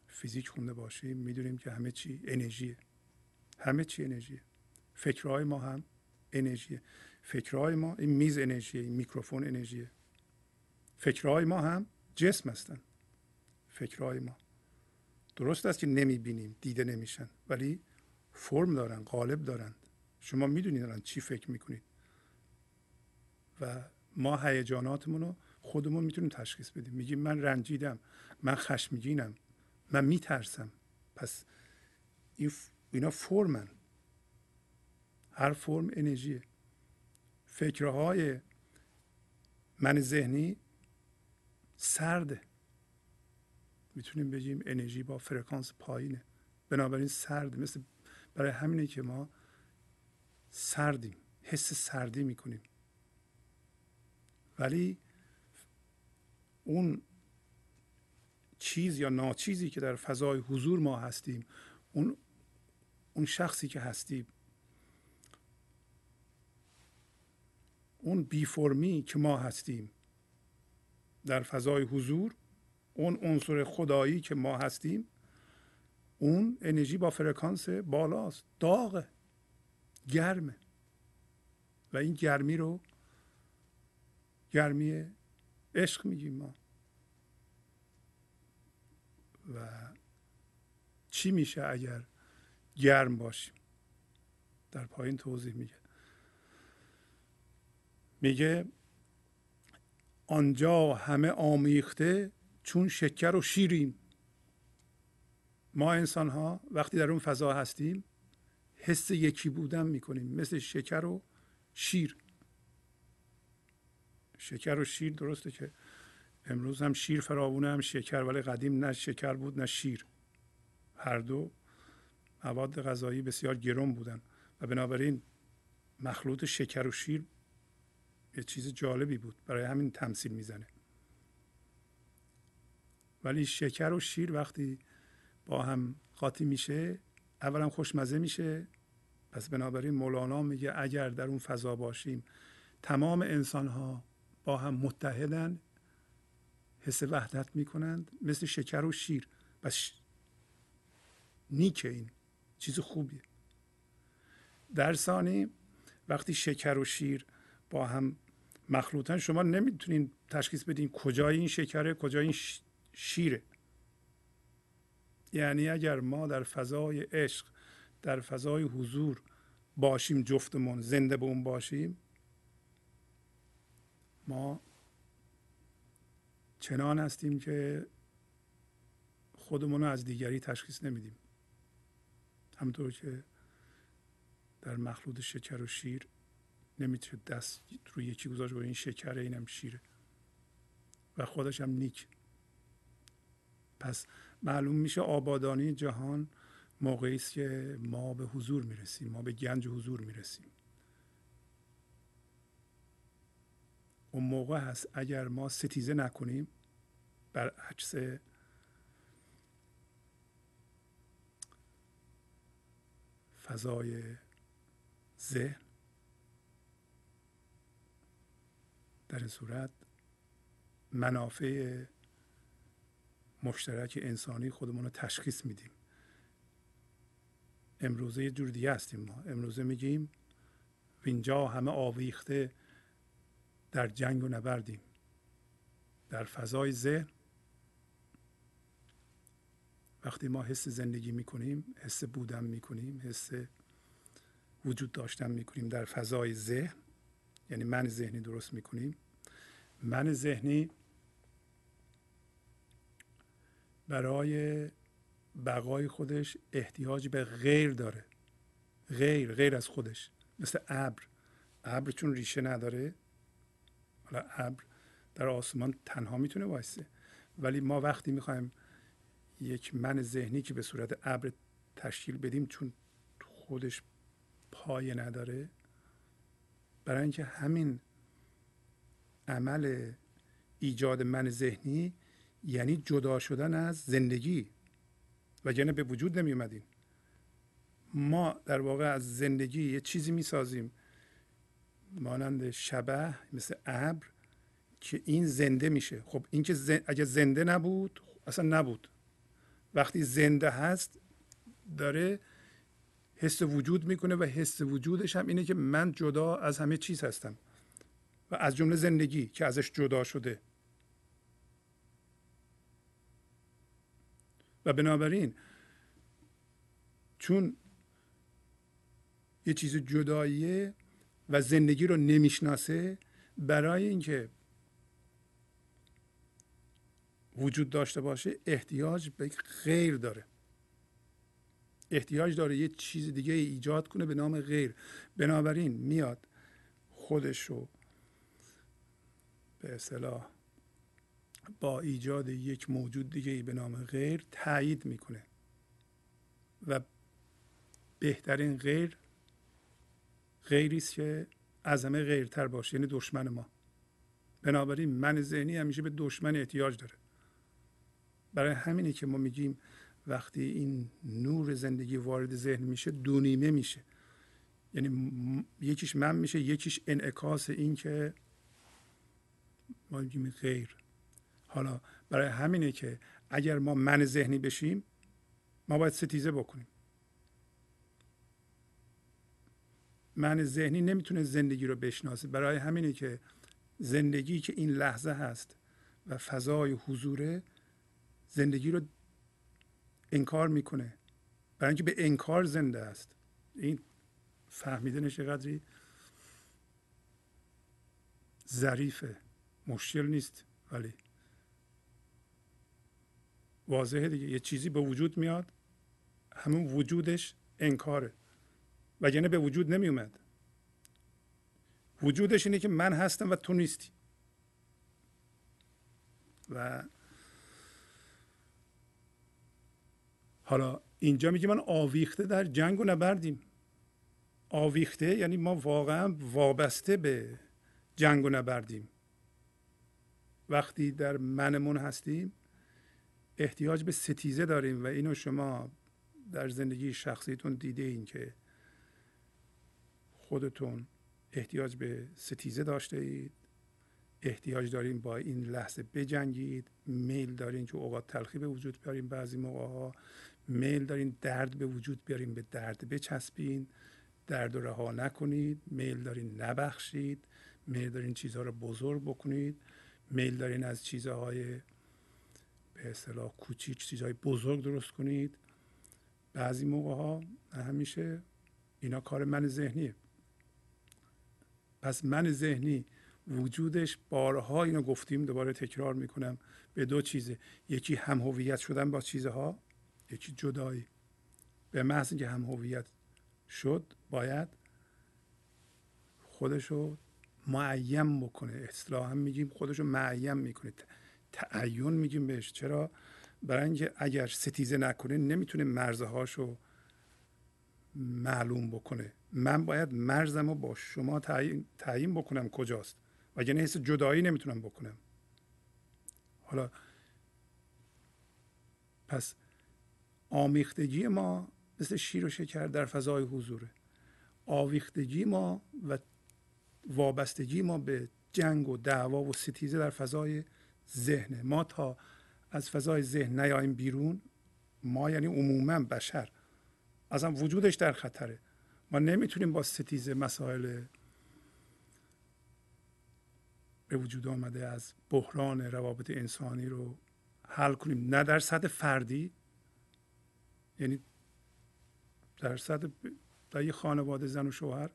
فیزیک خونده باشیم میدونیم که همه چی انرژیه، همه چی انرژیه، فکرهای ما هم انرژیه، فکرهای ما، این میز انرژیه، این میکروفون انرژیه، فکرهای ما هم جسم هستن. فکرهای ما درست است که نمیبینیم، دیده نمیشن، ولی فرم دارن، قالب دارن، شما میدونید الان چی فکر میکنید و ما هیجاناتمون رو خودمون میتونیم تشخیص بدیم. میگیم من رنجیدم، من خشمگینم، من میترسم. پس اینا فرمن، هر فرم انرژیه. فکرهای من ذهنی سرده، میتونیم بگیم انرژی با فرکانس پایینه، بنابراین سرد، مثل برای همینه که ما سردیم، حس سردی میکنیم، ولی اون چیز یا ناچیزی که در فضای حضور ما هستیم، اون شخصی که هستیم، اون بی‌فرمی که ما هستیم در فضای حضور، اون عنصر خدایی که ما هستیم، اون انرژی با فرکانس بالاست، داغه، گرمه و این گرمی رو گرمی عشق میگیم ما. و چی میشه اگر گرم باشیم؟ در پایین توضیح میگه. میگه آنجا همه آمیخته چون شکر و شیریم. ما انسان ها وقتی در اون فضا هستیم حس یکی بودن میکنیم، مثل شکر و شیر. شکر و شیر، درسته که امروز هم شیر فراوونه هم شکر، ولی قدیم نه شکر بود نه شیر، هر دو مواد غذایی بسیار گران بودن و بنابراین مخلوط شکر و شیر یه چیز جالبی بود، برای همین تمثیل میزنه. ولی شکر و شیر وقتی با هم قاطی میشه اولا خوشمزه میشه. پس بنابراین مولانا میگه اگر در اون فضا باشیم تمام انسان ها با هم متحدن، حس وحدت میکنند، مثل شکر و شیر. پس نیکه، این چیز خوبیه. در ثانی وقتی شکر و شیر با هم مخلوطن شما نمیتونین تشخیص بدین کجای این شکره کجای این شیره. یعنی اگر ما در فضای عشق، در فضای حضور باشیم، جفتمون زنده به اون باشیم، ما چنان هستیم که خودمون رو از دیگری تشخیص نمیدیم، همطور که در مخلوط شکر و شیر نمیشه دست روی یکی گذاشت و این شکره اینم شیره. و خودش هم نیک. پس معلوم میشه آبادانی جهان موقعی است که ما به حضور میرسیم، ما به گنج حضور میرسیم. اون موقع هست اگر ما ستیزه نکنیم، برعکس فضای ذهن، در این صورت منافع مشترک انسانی خودمون رو تشخیص میدیم. امروزه یه جور دیگه هستیم ما. امروزه میگیم اینجا همه آویخته در جنگ و نبردیم. در فضای ذهن وقتی ما حس زندگی میکنیم، حس بودن میکنیم، حس وجود داشتن میکنیم در فضای ذهن، یعنی من ذهنی درست میکنیم. من ذهنی برای بقای خودش احتیاج به غیر داره. غیر از خودش، مثل ابر. ابر چون ریشه نداره، حالا ابر در آسمان تنها میتونه وایسه، ولی ما وقتی میخوایم یک من ذهنی که به صورت ابر تشکیل بدیم، چون خودش پایه نداره، برای اینکه همین عمل ایجاد من ذهنی یعنی جدا شدن از زندگی، وگرنه به وجود نمی اومدیم. ما در واقع از زندگی یه چیزی می سازیم مانند شبح، مثل ابر، که این زنده میشه. خب این که اگه زنده نبود اصلا نبود. وقتی زنده هست داره حس وجود میکنه و حس وجودش هم اینه که من جدا از همه چیز هستم و از جمله زندگی که ازش جدا شده. و بنابراین چون یه چیز جداییه و زندگی رو نمیشناسه، برای اینکه وجود داشته باشه احتیاج به غیر داره. احتیاج داره یه چیز دیگه ایجاد کنه به نام غیر. بنابراین میاد خودش رو به اصطلاح با ایجاد یک موجود دیگه به نام غیر تایید میکنه و بهترین غیر، غیری است که از همه غیرتر باشه، یعنی دشمن ما. بنابراین من ذهنی همیشه به دشمن احتیاج داره. برای همینه که ما میگیم وقتی این نور زندگی وارد ذهن میشه دو نیمه میشه، یعنی یکیش من میشه، یکیش انعکاس این که ما میگیم غیر. حالا برای همینه که اگر ما من ذهنی بشیم ما باید ستیزه بکنیم. من ذهنی نمیتونه زندگی رو بشناسه. برای همینه که زندگی که این لحظه هست و فضای حضوره، زندگی رو انکار میکنه، برای اینکه به انکار زنده است. این فهمیدنش قدری ظریفه، مشکل نیست، ولی واضحه دیگه. یه چیزی به وجود میاد، همون وجودش انکاره، وگرنه به وجود نمی اومد. وجودش اینه که من هستم و تو نیستی. و حالا اینجا میگه من آویخته در جنگ و نبردیم. آویخته یعنی ما واقعا وابسته به جنگ و نبردیم. وقتی در منمون هستیم احتیاج به ستیزه داریم و اینو شما در زندگی شخصیتون دیده این که خودتون احتیاج به ستیزه داشته اید، احتیاج داریم با این لحظه بجنگید، میل دارین که اوقات تلخی به وجود بیاریم، بعضی موقعها میل دارین درد به وجود بیاریم، به درد بچسبین، درد رو رها نکنید، میل دارین نبخشید، میل دارین چیزها رو بزرگ بکنید، میل دارین از چیزهای به اصطلاح کوچیک چیزهای بزرگ درست کنید. بعضی موقعها همیشه اینا کار من ذهنیه. پس من ذهنی وجودش، بارها اینو گفتیم دوباره تکرار میکنم، به دو چیزه. یکی هم هویت شدن با چیزها، یکی جدایی. به محض اینکه هم هویت شد باید خودشو معیم بکنه. اصطلاحا میگیم خودشو معیم میکنه، تعین میگیم بهش. چرا؟ برای اینکه اگر ستیزه نکنه نمیتونه مرزهاشو معلوم بکنه. من باید مرزم رو با شما تعیین بکنم کجاست، و یعنی حس جدایی نمیتونم بکنم. حالا پس آمیختگی ما مثل شیر و شکر در فضای حضوره. آویختگی ما و وابستگی ما به جنگ و دعوا و ستیزه در فضای ذهنه. ما تا از فضای ذهن نیاییم بیرون، ما یعنی عموما بشر، اصلا وجودش در خطره. ما نمیتونیم با ستیزه مسائل به وجود آمده از بحران روابط انسانی رو حل کنیم، نه در سطح فردی، یعنی در سطح در یه خانواده زن و شوهر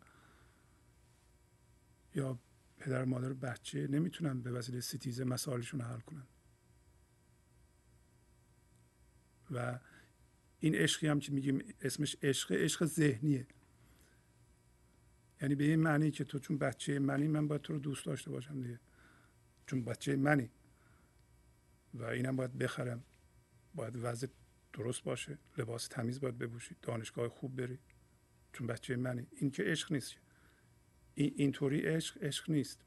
یا پدر و مادر و بچه نمیتونن به وسیله ستیزه مسائلشون رو حل کنن. و این عشقی هم که میگیم اسمش عشقه، عشق ذهنیه. یعنی به این معنی که تو چون بچه منی، من باید تو رو دوست داشته باشم دیگه، چون بچه منی و اینم باید بخرم، باید وضع درست باشه، لباس تمیز باید بپوشی، دانشگاه خوب بری، چون بچه منی. این که عشق نیست، اینطوری عشق عشق نیست.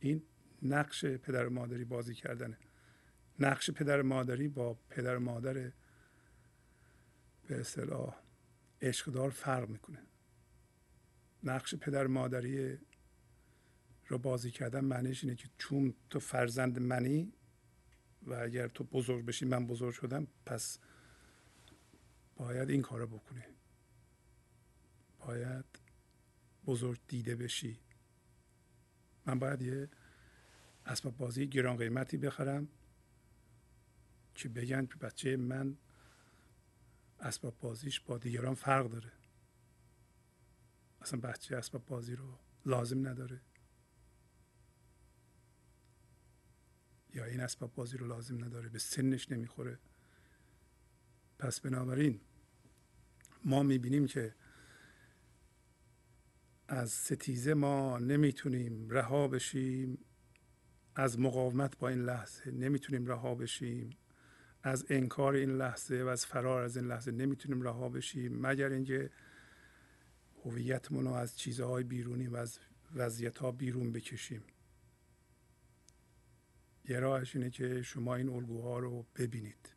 این نقش پدر مادری بازی کردنه. نقش پدر مادری با پدر مادر به اصطلاح عشقدار فرق میکنه. نقش پدر مادری رو بازی کردن معنیش اینه که چون تو فرزند منی و اگر تو بزرگ بشی من بزرگ شدم، پس باید این کار رو بکنی، باید بزرگ دیده بشی، من باید یه اسباب بازی گران قیمتی بخرم که بگن که بچه من اسباب بازیش با دیگران فرق داره. اصلا بچه اسباب بازی رو لازم نداره یا این اسباب بازی رو لازم نداره، به سنش نمیخوره. پس بنابراین ما میبینیم که از ستیزه ما نمیتونیم رها بشیم، از مقاومت با این لحظه نمیتونیم رها بشیم، از انکار این لحظه و از فرار از این لحظه نمیتونیم رها بشیم، مگر اینکه هویتمون رو از چیزهای بیرونی و از وضعیت‌ها بیرون بکشیم. یه راهش اینه که شما این الگوها رو ببینید،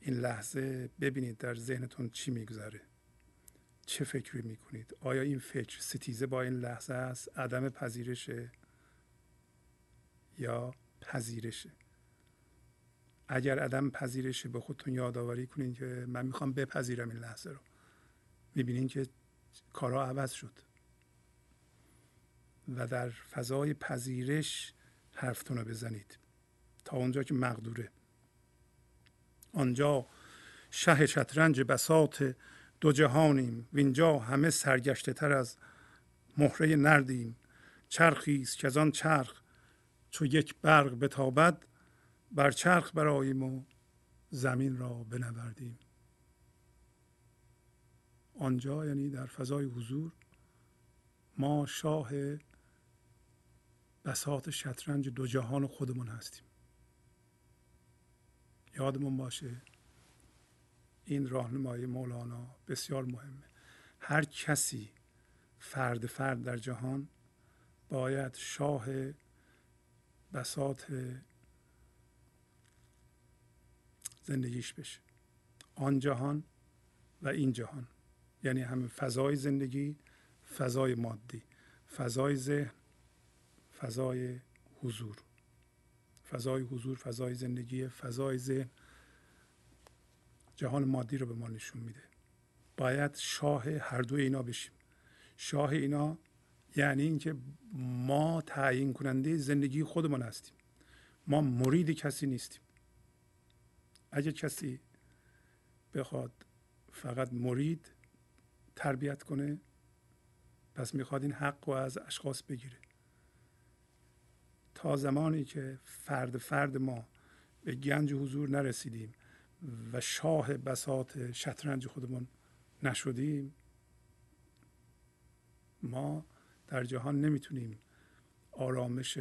این لحظه ببینید در ذهنتون چی میگذره، چه فکری میکنید. آیا این فکر ستیزه با این لحظه است، عدم پذیرشه یا پذیرشه؟ اگر عدم پذیرشه به خودتون یادآوری کنید که من میخوام بپذیرم این لحظه رو. میبینید که کارها عوض شد و در فضای پذیرش حرفتون رو بزنید تا اونجا که مقدوره. آنجا شه شطرنج بساط دو جهانیم، وینجا همه سرگشته تر از مهره نردیم. چرخی است که از آن چرخ چو یک برق بتابد، بر چرخ برآییم و زمین را بنوردیم. آنجا یعنی در فضای حضور ما شاه بساط شطرنج دو جهان خودمون هستیم. یادمون باشه این راهنمای مولانا بسیار مهمه. هر کسی فرد فرد در جهان باید شاه بساط زندگیش بشه، آن جهان و این جهان، یعنی همه فضای زندگی، فضای مادی، فضای ذهن، فضای حضور. فضای حضور فضای زندگی، فضای ذهن جهان مادی رو به ما نشون میده. باید شاه هر دوی اینا بشیم. شاه اینا یعنی اینکه ما تعیین کننده زندگی خودمون هستیم. ما مرید کسی نیستیم. اگه کسی بخواد فقط مرید تربیت کنه، پس میخواد این حق رو از اشخاص بگیره. تا زمانی که فرد فرد ما به گنج حضور نرسیدیم و شاه بساط شطرنج خودمون نشدیم، ما در جهان نمیتونیم آرامش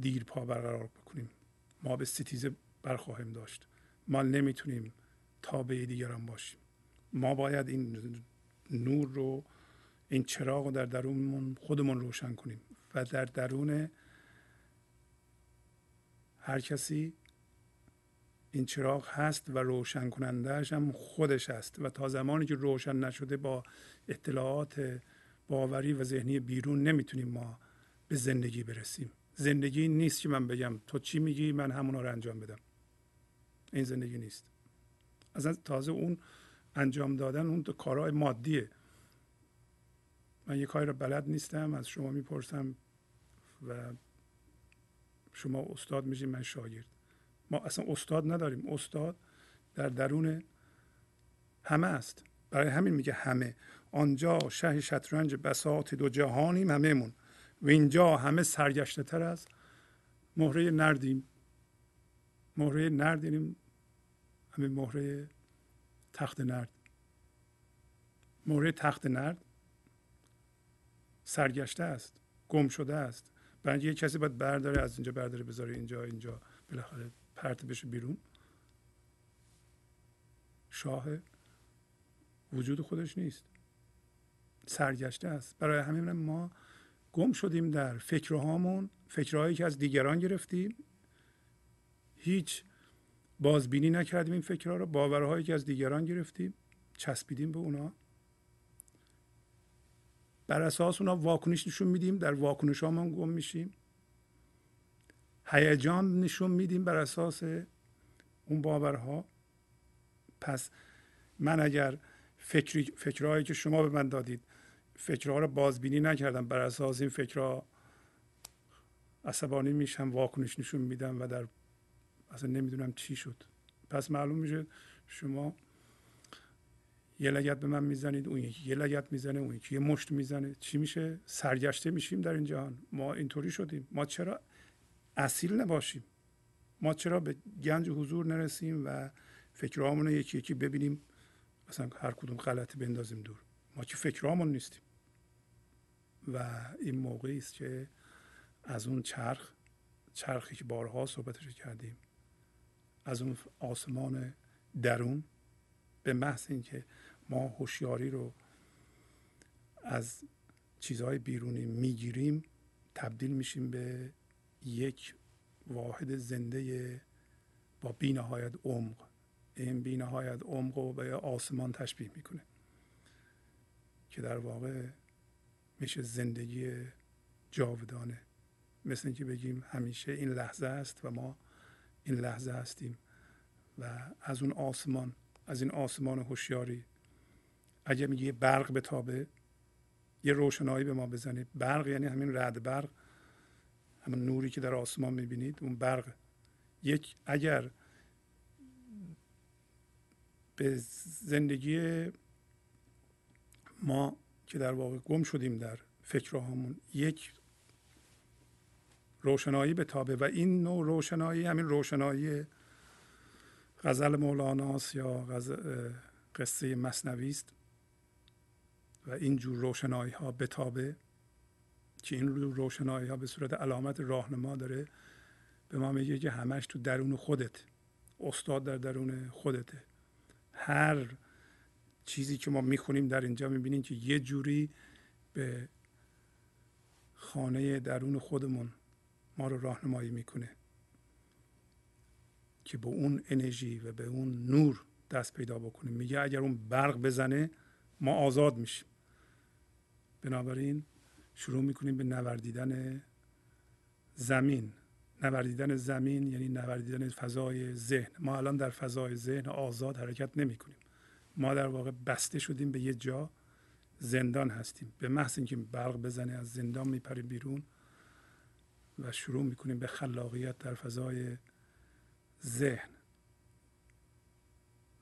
دیرپا برقرار بکنیم. ما به ستیزه برخواهیم داشت. ما نمیتونیم تابع دیگران باشیم. ما باید این نور رو، این چراغ رو در درونمون خودمون روشن کنیم و در درون هر کسی این چراغ هست و روشن کنندهش هم خودش هست و تا زمانی که روشن نشده با اطلاعات باوری و ذهنی بیرون نمیتونیم ما به زندگی برسیم. زندگی نیست که من بگم تو چی میگی من همونا رو انجام بدم. این زندگی نیست. از تازه اون انجام دادن اون کارهای مادیه. من یک کاری رو بلد نیستم، از شما میپرسم و شما استاد میشین، من شاگرد. ما اصلا استاد نداریم. استاد در درون همه است. برای همین میگه همه. آنجا شه شطرنج بساط دو جهانیم همهمون و اینجا همه سرگشته تر از مهره نردیم. مهره نرد یعنی همه مهره تخت نرد. مهره تخت نرد سرگشته است، گم شده است. برای یه کسی باید برداره از اینجا، برداره بذاره اینجا بالاخره پرت بشه بیرون. شاه وجود خودش نیست، سرگشته است. برای همین ما گم شدیم در فکرهامون، فکرهایی که از دیگران گرفتیم. هیچ بازبینی نکردیم این فکرها رو، باورهایی که از دیگران گرفتیم چسبیدیم به اونا. بر اساس اونا واکنش نشون میدیم، در واکنش هامون گم میشیم. هیجان نشون میدیم بر اساس اون باورها. پس من اگر فکرهایی که شما به من دادید فکرها رو بازبینی نکردم، بر اساس این فکرها عصبانی میشم، واکنش نشون میدم و در اصلا نمیدونم چی شد. پس معلوم میشه شما یه لگد به من میزنید، اون یکی یه لگد میزنه، اون یکی یه مشت میزنه. چی میشه؟ سرگشته میشیم در این جهان. ما اینطوری شدیم. ما چرا اصیل نباشیم؟ ما چرا به گنج حضور نرسیم و فکرهامون رو یکی یکی ببینیم، مثلا هر کدوم غلطی بندازیم دور؟ ما که فکرهامون نیستیم. و این موقعی است که از اون چرخی که بارها صحبتش کردیم، از اون آسمان درون، به محض اینکه ما هوشیاری رو از چیزهای بیرونی میگیریم، تبدیل میشیم به یک واحد زنده با بی‌نهایت عمق. این بی‌نهایت عمق رو به آسمان تشبیه میکنه که در واقع میشه زندگی جاودانه. مثل اینکه بگیم همیشه این لحظه است و ما این لحظه هستیم و از اون آسمان، از این آسمان هوشیاری، اگه میگه برق به تابه، یه روشنایی به ما بزنه. برق یعنی همین رعد برق، همون نوری که در آسمان میبینید، اون برق. یک اگر به زندگی ما که در واقع گم شدیم در فکرهامون یک روشنایی به تابه و این نوع روشنایی همین روشنایی غزل مولاناست یا قصه مثنوی است و اینجور روشنایی ها به تابه که این روشنایی ها به صورت علامت راهنما داره به ما میگه که همش تو درون خودت. استاد در درون خودته. هر چیزی که ما میخونیم در اینجا میبینیم که یه جوری به خانه درون خودمون ما رو راهنمایی میکنه که به اون انرژی و به اون نور دست پیدا بکنیم. میگه اگر اون برق بزنه ما آزاد میشیم. بنابراین شروع میکنیم به نوردیدن زمین. نوردیدن زمین یعنی نوردیدن فضای ذهن. ما الان در فضای ذهن آزاد حرکت نمیکنیم. ما در واقع بسته شدیم به یه جا، زندان هستیم. به محض اینکه برق بزنه از زندان میپریم بیرون و شروع میکنیم به خلاقیت در فضای ذهن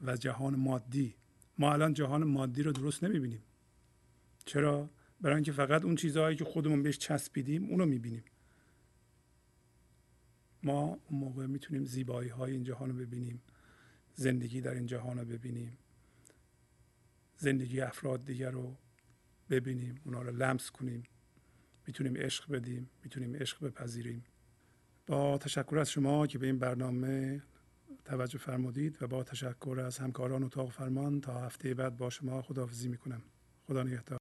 و جهان مادی. ما الان جهان مادی رو درست نمیبینیم. چرا؟ برای اینکه فقط اون چیزهایی که خودمون بهش چسبیدیم اونو میبینیم. ما اون موقع میتونیم زیبایی های این جهان رو ببینیم، زندگی در این جهان رو ببینیم، زندگی افراد دیگر رو ببینیم، اونا رو لمس کنیم، میتونیم عشق بدیم، میتونیم عشق بپذیریم. با تشکر از شما که به این برنامه توجه فرمودید و با تشکر از همکاران اتاق فرمان تا هفته بعد با شما خداحافظی میکنم. خدا نگهدار.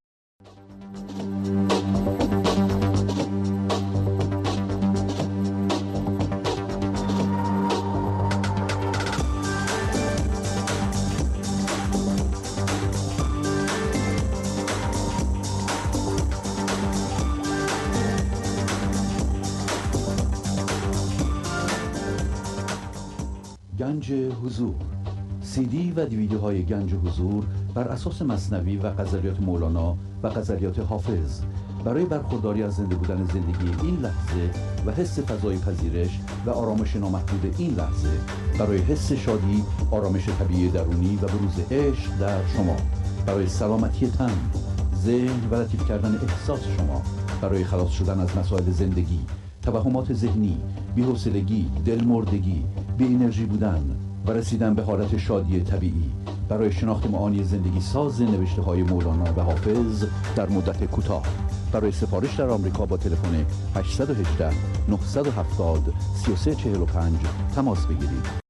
گنج حضور، سی دی و دیویدیوهای گنج حضور بر اساس مثنوی و غزلیات مولانا و غزلیات حافظ برای برخورداری از زنده بودن زندگی این لحظه و حس فضای پذیرش و آرامش نامحدود این لحظه، برای حس شادی، آرامش طبیعی درونی و بروز عشق در شما، برای سلامتی تن، ذهن و لطیف کردن احساس شما، برای خلاص شدن از مسائل زندگی، توهمات ذهنی، بی‌حوصلگی، دلمردگی، بی انرژی بودن و رسیدن به حالت شادی طبیعی، برای شناخت معانی زندگی ساز نوشته های مولانا و حافظ در مدت کوتاه. برای سفارش در آمریکا با تلفن 818 970 3345 تماس بگیرید.